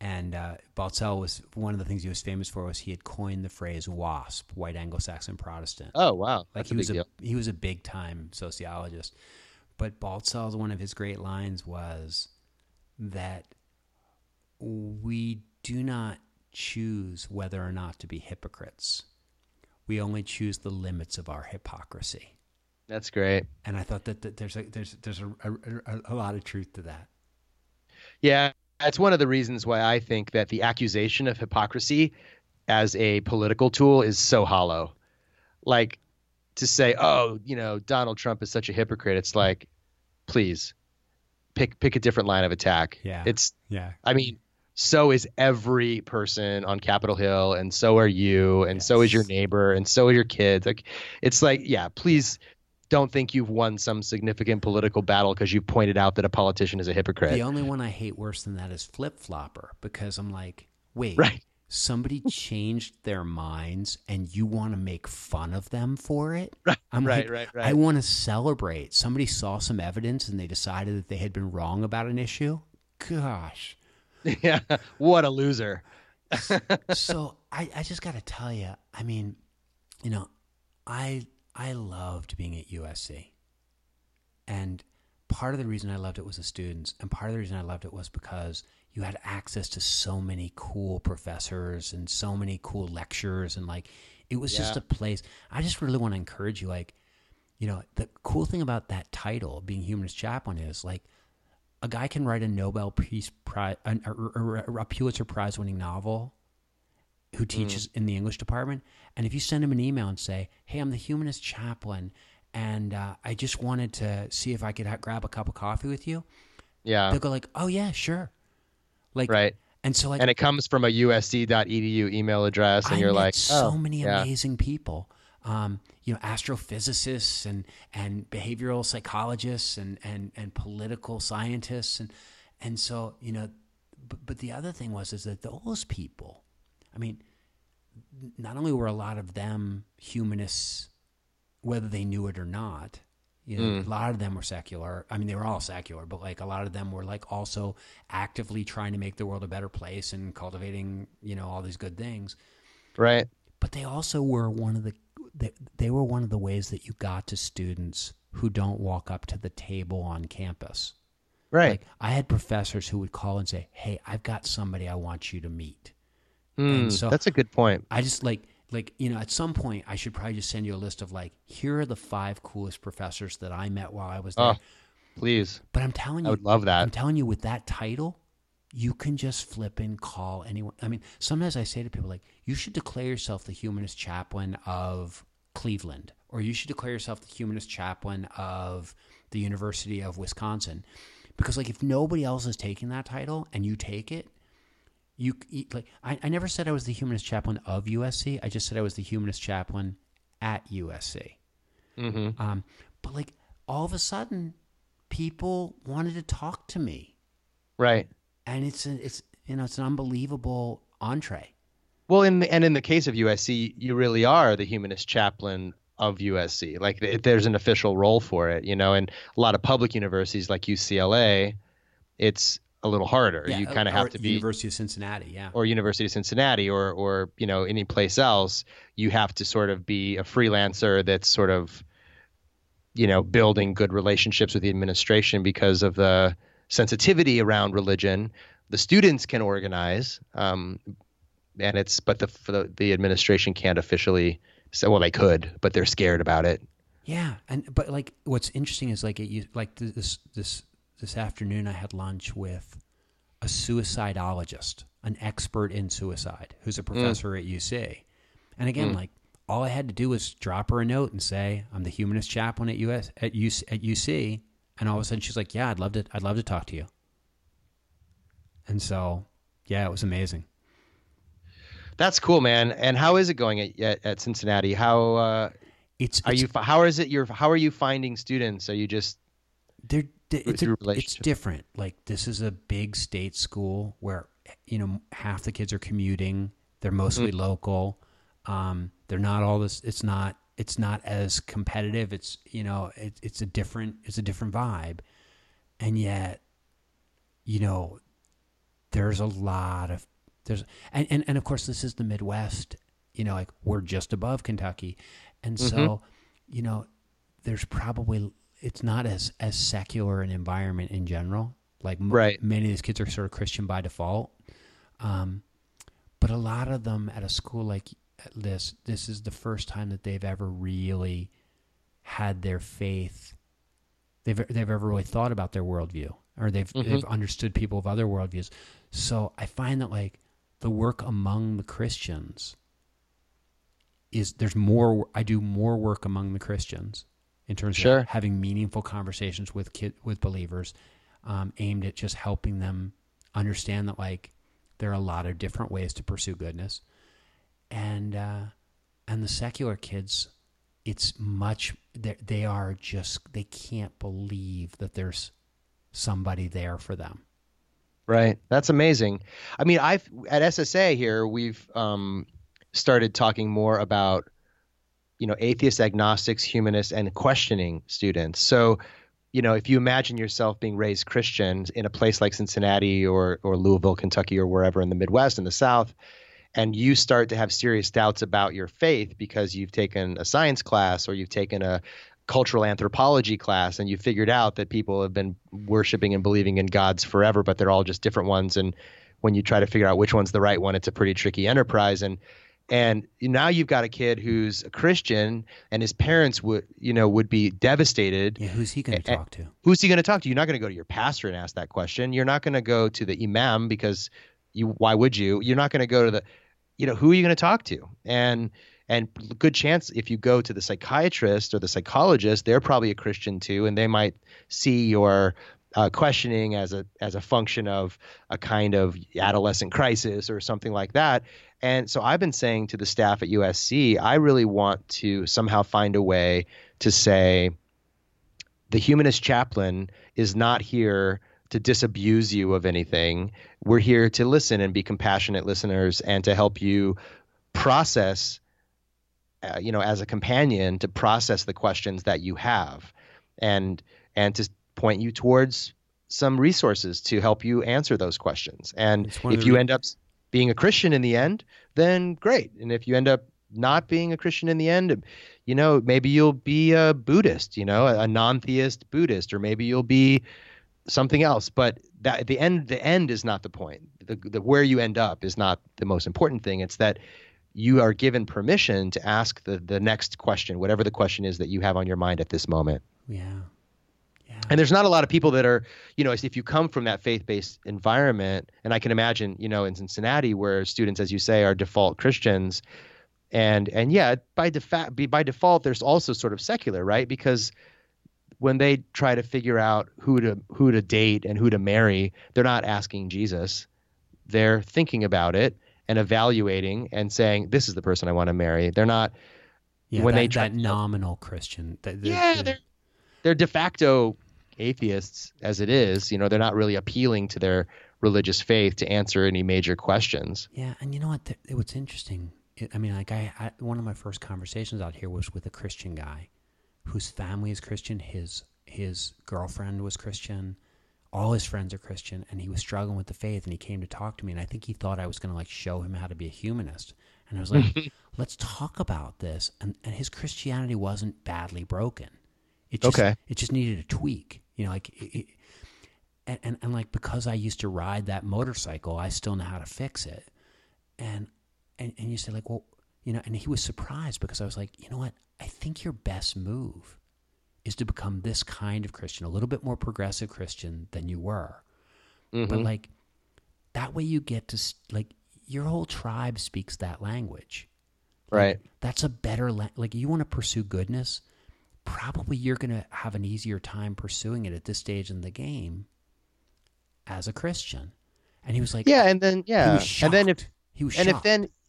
And Baltzell was, one of the things he was famous for was he had coined the phrase WASP, white Anglo-Saxon Protestant. Oh, wow. That's he was a big time sociologist. But Baltzell's, one of his great lines was that we do not choose whether or not to be hypocrites. We only choose the limits of our hypocrisy. That's great. And I thought that there's a lot of truth to that. Yeah. That's one of the reasons why I think that the accusation of hypocrisy as a political tool is so hollow. Like, to say, oh, you know, Donald Trump is such a hypocrite. It's like, please pick a different line of attack. Yeah. I mean, so is every person on Capitol Hill, and so are you, and so is your neighbor, and so are your kids. Like, it's like, yeah, please don't think you've won some significant political battle because you pointed out that a politician is a hypocrite. The only one I hate worse than that is flip-flopper, because I'm like, wait, right. Somebody changed their minds and you want to make fun of them for it? Right, right. I want to celebrate. Somebody saw some evidence and they decided that they had been wrong about an issue. Gosh. Yeah, what a loser. So I just got to tell you, I mean, you know, I loved being at USC, and part of the reason I loved it was the students, and part of the reason I loved it was because you had access to so many cool professors and so many cool lectures, and like, it was just a place. I just really want to encourage you, like, you know, the cool thing about that title, being Humanist Chaplain, is like, a guy can write a Nobel Peace Prize, a Pulitzer Prize winning novel, who teaches in the English department. And if you send him an email and say, hey, I'm the Humanist Chaplain, and I just wanted to see if I could grab a cup of coffee with you. Yeah. They'll go like, oh yeah, sure. Like, right. And so like, and it comes from a usc.edu email address, and you're like, so many amazing people, you know, astrophysicists and behavioral psychologists and political scientists. And so, you know, but the other thing was that those people, I mean, not only were a lot of them humanists, whether they knew it or not, you know, a lot of them were secular. I mean, they were all secular, but like, a lot of them were like also actively trying to make the world a better place and cultivating, you know, all these good things. Right. But they also were one of the ways that you got to students who don't walk up to the table on campus. Right. Like, I had professors who would call and say, hey, I've got somebody I want you to meet. And so that's a good point. I just like, you know, at some point I should probably just send you a list of like, here are the 5 coolest professors that I met while I was there. Oh, please. But I'm telling you, I would love that. I'm telling you, with that title, you can just flip and call anyone. I mean, sometimes I say to people like, you should declare yourself the Humanist Chaplain of Cleveland, or you should declare yourself the Humanist Chaplain of the University of Wisconsin. Because like, if nobody else is taking that title and you take it, you like, I never said I was the Humanist Chaplain of USC. I just said I was the Humanist Chaplain at USC. Mm-hmm. But like, all of a sudden, people wanted to talk to me, right? And it's an unbelievable entree. Well, in the case of USC, you really are the Humanist Chaplain of USC. Like, there's an official role for it, you know. And a lot of public universities like UCLA, it's a little harder. Yeah, you kind of have to be University of Cincinnati, yeah, or University of Cincinnati, or you know, any place else. You have to sort of be a freelancer that's sort of, you know, building good relationships with the administration because of the sensitivity around religion. The students can organize, and it's but the administration can't officially say. Well, they could, but they're scared about it. Yeah, but like, what's interesting is like This afternoon I had lunch with a suicidologist, an expert in suicide, who's a professor at UC. And again, like, all I had to do was drop her a note and say, I'm the Humanist Chaplain at UC. And all of a sudden she's like, yeah, I'd love to talk to you. And so, yeah, it was amazing. That's cool, man. And how is it going at Cincinnati? How are you finding students? Are you just, it's different. Like, this is a big state school where, you know, half the kids are commuting. They're mostly local. They're not all this. It's not It's not as competitive. It's, you know, it's a different vibe. And yet, you know, there's of course this is the Midwest, you know, like we're just above Kentucky. And so, you know, there's probably, it's not as secular an environment in general. Like many of these kids are sort of Christian by default. But a lot of them at a school like this, this is the first time that they've ever really had their faith. They've ever really thought about their worldview, or they've understood people of other worldviews. So I find that like the work among the Christians is I do more work among the Christians in terms of having meaningful conversations with believers, aimed at just helping them understand that like there are a lot of different ways to pursue goodness. And the secular kids, it's much, they are just, they can't believe that there's somebody there for them. Right. That's amazing. I mean, at SSA here, we've started talking more about, you know, atheists, agnostics, humanists, and questioning students. So, you know, if you imagine yourself being raised Christian in a place like Cincinnati or Louisville, Kentucky, or wherever in the Midwest and the South, and you start to have serious doubts about your faith because you've taken a science class or you've taken a cultural anthropology class and you figured out that people have been worshiping and believing in gods forever, but they're all just different ones. And when you try to figure out which one's the right one, it's a pretty tricky enterprise. And now you've got a kid who's a Christian, and his parents would be devastated. Yeah, who's he going to talk to? Who's he going to talk to? You're not going to go to your pastor and ask that question. You're not going to go to the imam because why would you? You're not going to go to who are you going to talk to? And good chance if you go to the psychiatrist or the psychologist, they're probably a Christian too, and they might see your questioning as a function of a kind of adolescent crisis or something like that. And so I've been saying to the staff at USC, I really want to somehow find a way to say the humanist chaplain is not here to disabuse you of anything. We're here to listen and be compassionate listeners and to help you process, as a companion, to process the questions that you have and to point you towards some resources to help you answer those questions. And if you end up being a Christian in the end, then great. And if you end up not being a Christian in the end, you know, maybe you'll be a Buddhist, you know, a non-theist Buddhist, or maybe you'll be something else. But that the end is not the point. The where you end up is not the most important thing. It's that you are given permission to ask the next question, whatever the question is that you have on your mind at this moment. Yeah. And there's not a lot of people that are, you know, if you come from that faith-based environment, and I can imagine, you know, in Cincinnati where students, as you say, are default Christians, and by default, there's also sort of secular, right? Because when they try to figure out who to date and who to marry, they're not asking Jesus. They're thinking about it and evaluating and saying, this is the person I want to marry. They're not that nominal Christian. They're de facto atheists as it is. You know, they're not really appealing to their religious faith to answer any major questions. Yeah, and you know what? What's interesting, one of my first conversations out here was with a Christian guy whose family is Christian, his girlfriend was Christian, all his friends are Christian, and he was struggling with the faith, and he came to talk to me, and I think he thought I was going to, like, show him how to be a humanist. And I was like, let's talk about this. And his Christianity wasn't badly broken. It just needed a tweak, you know, like, and because I used to ride that motorcycle, I still know how to fix it. And you say, like, well, you know, and he was surprised because I was like, you know what, I think your best move is to become this kind of Christian, a little bit more progressive Christian than you were. Mm-hmm. But like, that way you get to, like, your whole tribe speaks that language. Right. Like, that's a better, like, you want to pursue goodness. Probably you're going to have an easier time pursuing it at this stage in the game as a Christian. And he was like, and then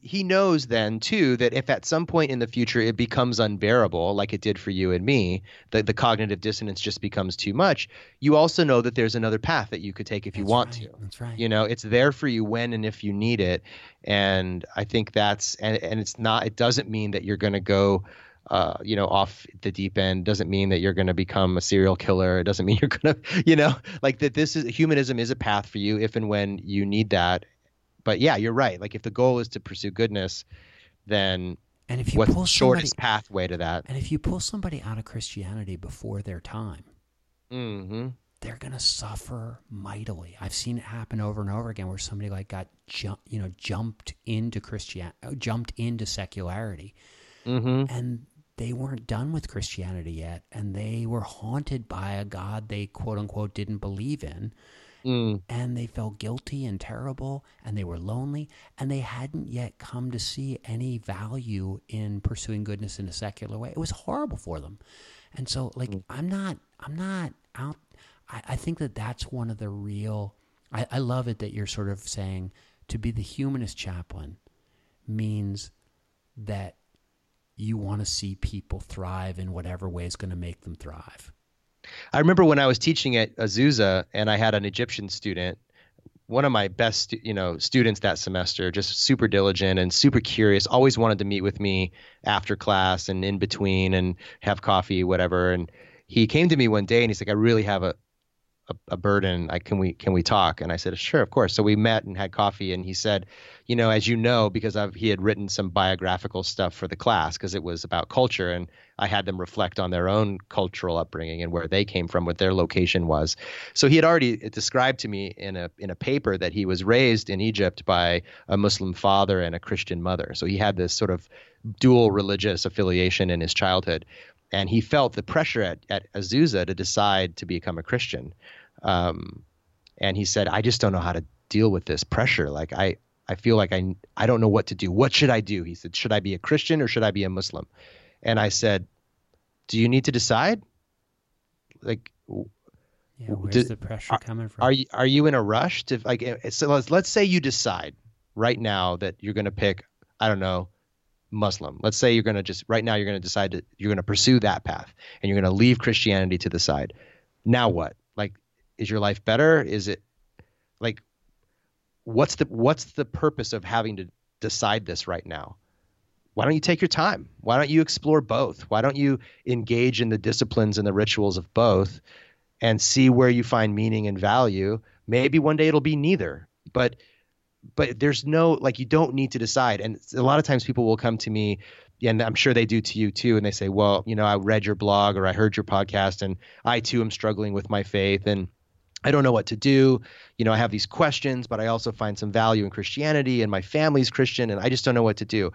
he knows then too that if at some point in the future it becomes unbearable, like it did for you and me, the cognitive dissonance just becomes too much. You also know that there's another path that you could take if you want to. That's right. You know, it's there for you when and if you need it. And I think that's, and it's not, it doesn't mean that you're going to go off the deep end doesn't mean that you're going to become a serial killer. It doesn't mean you're going to, like that. This is, humanism is a path for you if and when you need that. But yeah, you're right. Like if the goal is to pursue goodness, then what's the shortest pathway to that? And if you pull somebody out of Christianity before their time, mm-hmm. they're going to suffer mightily. I've seen it happen over and over again where somebody like got jumped into Christianity, jumped into secularity, mm-hmm. and they weren't done with Christianity yet, and they were haunted by a God they quote-unquote didn't believe in, and they felt guilty and terrible, and they were lonely, and they hadn't yet come to see any value in pursuing goodness in a secular way. It was horrible for them. And so, like, I'm not out. I think that that's one of the real, I love it that you're sort of saying to be the humanist chaplain means that you want to see people thrive in whatever way is going to make them thrive. I remember when I was teaching at Azusa and I had an Egyptian student, one of my best, students that semester, just super diligent and super curious, always wanted to meet with me after class and in between and have coffee, whatever. And he came to me one day and he's like, I really have a burden. Can we talk? And I said, sure, of course. So we met and had coffee. And he said, as you know, because he had written some biographical stuff for the class because it was about culture. And I had them reflect on their own cultural upbringing and where they came from, what their location was. So he had already described to me in a paper that he was raised in Egypt by a Muslim father and a Christian mother. So he had this sort of dual religious affiliation in his childhood. And he felt the pressure at Azusa to decide to become a Christian. And he said, I just don't know how to deal with this pressure. Like, I feel like I don't know what to do. What should I do? He said, should I be a Christian or should I be a Muslim? And I said, do you need to decide? Like, yeah, where's the pressure coming from? Are you in a rush to, like, so let's say you decide right now that you're going to pick, I don't know, Muslim. Let's say you're going to just right now you're going to decide that you're going to pursue that path and you're going to leave Christianity to the side. Now what? Like, is your life better? Is it like, what's the purpose of having to decide this right now? Why don't you take your time? Why don't you explore both? Why don't you engage in the disciplines and the rituals of both and see where you find meaning and value? Maybe one day it'll be neither, but there's no, like, you don't need to decide. And a lot of times people will come to me, and I'm sure they do to you too, and they say, well, I read your blog or I heard your podcast and I too am struggling with my faith and I don't know what to do. I have these questions, but I also find some value in Christianity and my family's Christian and I just don't know what to do.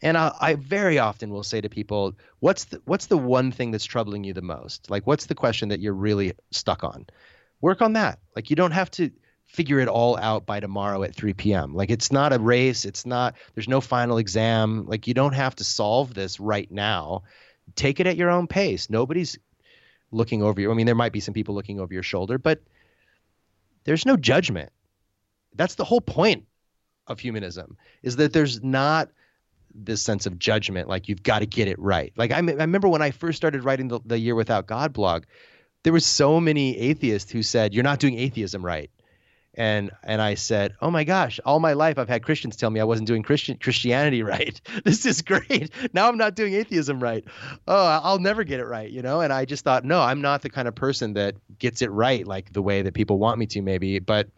And I very often will say to people, what's the one thing that's troubling you the most? Like, what's the question that you're really stuck on? Work on that. Like, you don't have to figure it all out by tomorrow at 3 p.m. Like, it's not a race. It's not, there's no final exam. Like, you don't have to solve this right now. Take it at your own pace. Nobody's looking over you. I mean, there might be some people looking over your shoulder, but there's no judgment. That's the whole point of humanism, is that there's not this sense of judgment. Like, you've got to get it right. Like, I remember when I first started writing the Year Without God blog, there were so many atheists who said, you're not doing atheism right. And I said, oh my gosh, all my life I've had Christians tell me I wasn't doing Christianity right. This is great. Now I'm not doing atheism right. Oh, I'll never get it right, And I just thought, no, I'm not the kind of person that gets it right, like the way that people want me to maybe. But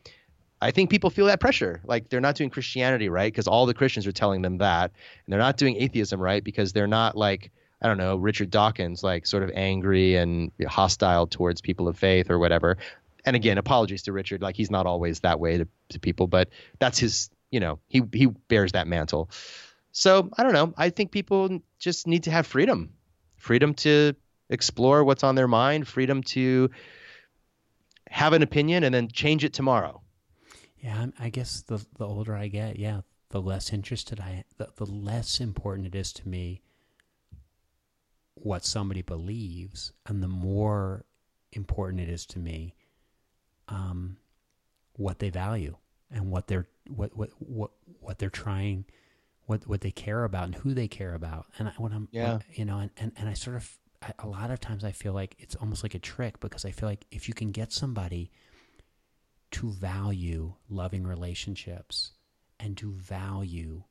I think people feel that pressure. Like, they're not doing Christianity right because all the Christians are telling them that. And they're not doing atheism right because they're not, like, I don't know, Richard Dawkins, like, sort of angry and hostile towards people of faith or whatever. And again, apologies to Richard. Like, he's not always that way to people, but that's his, he bears that mantle. So I don't know. I think people just need to have freedom to explore what's on their mind, freedom to have an opinion and then change it tomorrow. Yeah, I guess the older I get, yeah, the less interested the less important it is to me what somebody believes, and the more important it is to me what they value and what they're trying, what they care about and who they care about. And I sort of, a lot of times I feel like it's almost like a trick, because I feel like if you can get somebody to value loving relationships and to value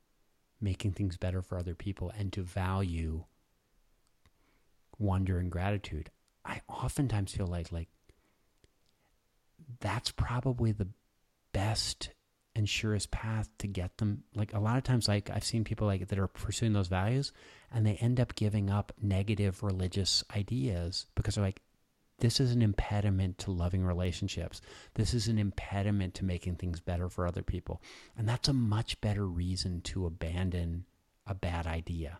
making things better for other people and to value wonder and gratitude, I oftentimes feel like that's probably the best and surest path to get them. Like a lot of times, like I've seen people like that are pursuing those values and they end up giving up negative religious ideas because they're like, this is an impediment to loving relationships. This is an impediment to making things better for other people. And that's a much better reason to abandon a bad idea.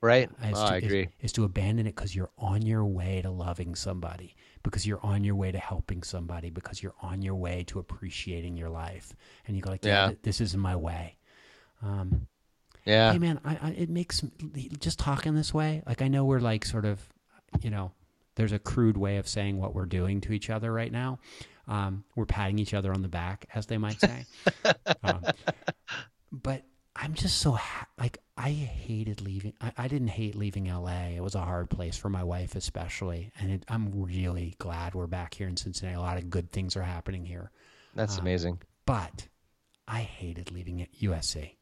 Right. I agree. Is to abandon it because you're on your way to loving somebody, because you're on your way to helping somebody, because you're on your way to appreciating your life. And you go like, yeah, this isn't my way. Yeah. Hey man, it makes just talking this way. Like I know we're like sort of, you know, there's a crude way of saying what we're doing to each other right now. We're patting each other on the back, as they might say. But I'm just so I hated leaving. I didn't hate leaving LA. It was a hard place for my wife, especially. And I'm really glad we're back here in Cincinnati. A lot of good things are happening here. That's amazing. But I hated leaving at USC,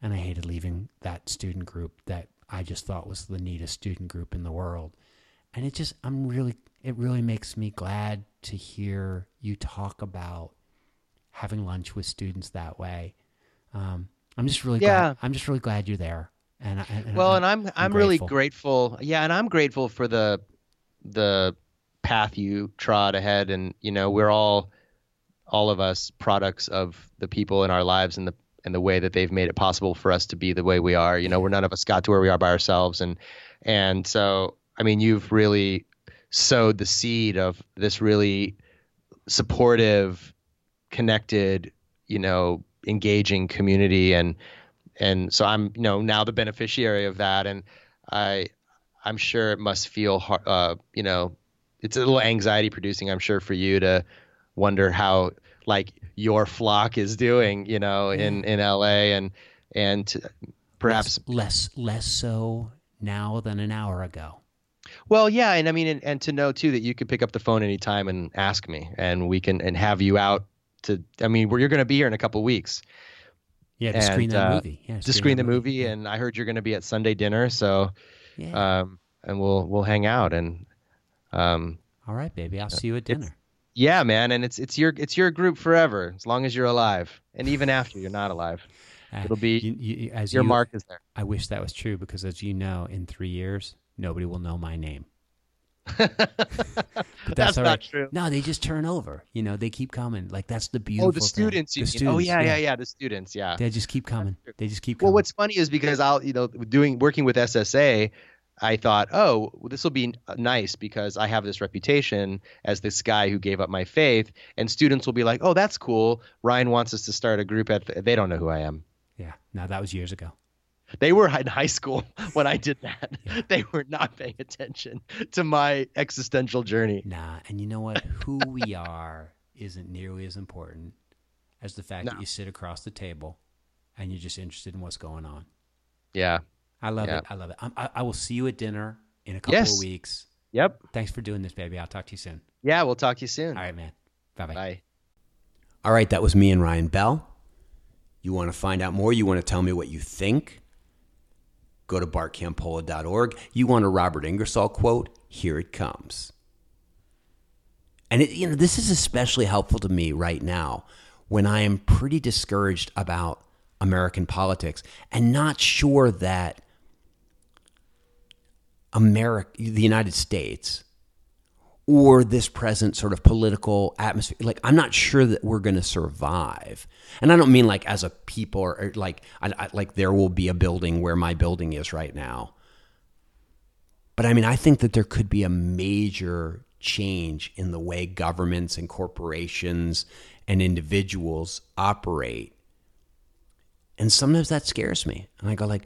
and I hated leaving that student group that I just thought was the neatest student group in the world. And it just, it really makes me glad to hear you talk about having lunch with students that way. I'm just really glad. I'm just really glad you're there. And I'm really grateful. Yeah, and I'm grateful for the path you trod ahead. And you know, we're all of us products of the people in our lives and the way that they've made it possible for us to be the way we are. You know, we're none of us got to where we are by ourselves. And so, I mean, you've really sowed the seed of this really supportive, connected, you know, engaging community, and so I'm, you know, now the beneficiary of that, and I'm sure it must feel hard, you know, it's a little anxiety producing, I'm sure, for you to wonder how like your flock is doing, you know, in LA, and perhaps less so now than an hour ago. Well, yeah, and I mean, and to know too that you could pick up the phone anytime and ask me, and we can and have you out. You're going to be here in a couple of weeks. Yeah, to screen that movie. Yeah, to screen the movie, yeah. And I heard you're going to be at Sunday dinner, so yeah. And we'll hang out and. All right, baby, I'll see you at dinner. Yeah, man, and it's your group forever, as long as you're alive, and even after you're not alive, it'll be your mark is there. I wish that was true because, as you know, in 3 years, nobody will know my name. that's not true. No, they just turn over. You know, they keep coming. Like that's the beautiful. Oh, the students. Oh, yeah. The students. Yeah. They just keep coming. Well, what's funny is because I'll, you know, working with SSA, I thought, oh, well, this will be nice because I have this reputation as this guy who gave up my faith, and students will be like, oh, that's cool. Ryan wants us to start a group they don't know who I am. Yeah. No, that was years ago. They were in high school when I did that. Yeah. They were not paying attention to my existential journey. Nah, and you know what? Who we are isn't nearly as important as the fact that you sit across the table and you're just interested in what's going on. Yeah. I love it. I will see you at dinner in a couple of weeks. Yep. Thanks for doing this, baby. I'll talk to you soon. Yeah, we'll talk to you soon. All right, man. Bye-bye. Bye. All right, that was me and Ryan Bell. You want to find out more? You want to tell me what you think? Go to BartCampolo.org. You want a Robert Ingersoll quote? Here it comes. And this is especially helpful to me right now when I am pretty discouraged about American politics and not sure that the United States or this present sort of political atmosphere, like I'm not sure that we're going to survive. And I don't mean like as a people or like like there will be a building where my building is right now. But I mean, I think that there could be a major change in the way governments and corporations and individuals operate. And sometimes that scares me. And I go like,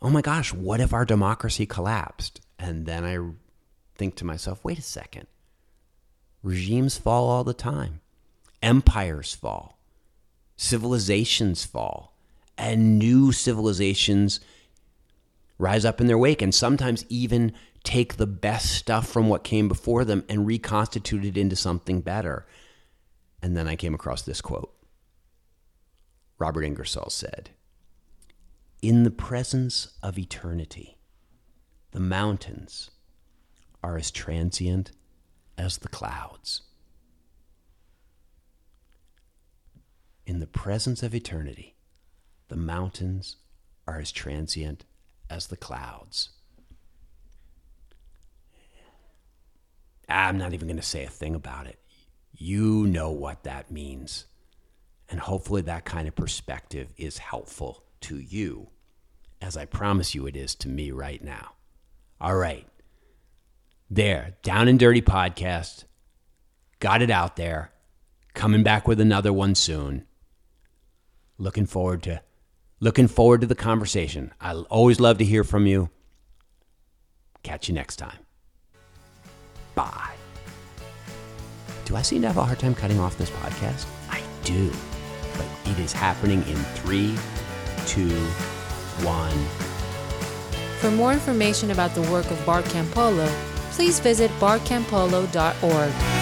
oh my gosh, what if our democracy collapsed? And then I think to myself, wait a second, regimes fall all the time, empires fall, civilizations fall, and new civilizations rise up in their wake and sometimes even take the best stuff from what came before them and reconstitute it into something better. And then I came across this quote. Robert Ingersoll said, "In the presence of eternity, the mountains are as transient as the clouds. In the presence of eternity, the mountains are as transient as the clouds. I'm not even going to say a thing about it. You know what that means. And hopefully that kind of perspective is helpful to you, as I promise you it is to me right now. All right. There, Down and Dirty Podcast. Got it out there. Coming back with another one soon. Looking forward to the conversation. I always love to hear from you. Catch you next time. Bye. Do I seem to have a hard time cutting off this podcast? I do. But it is happening in 3, 2, 1. For more information about the work of Bart Campolo, please visit BartCampolo.org.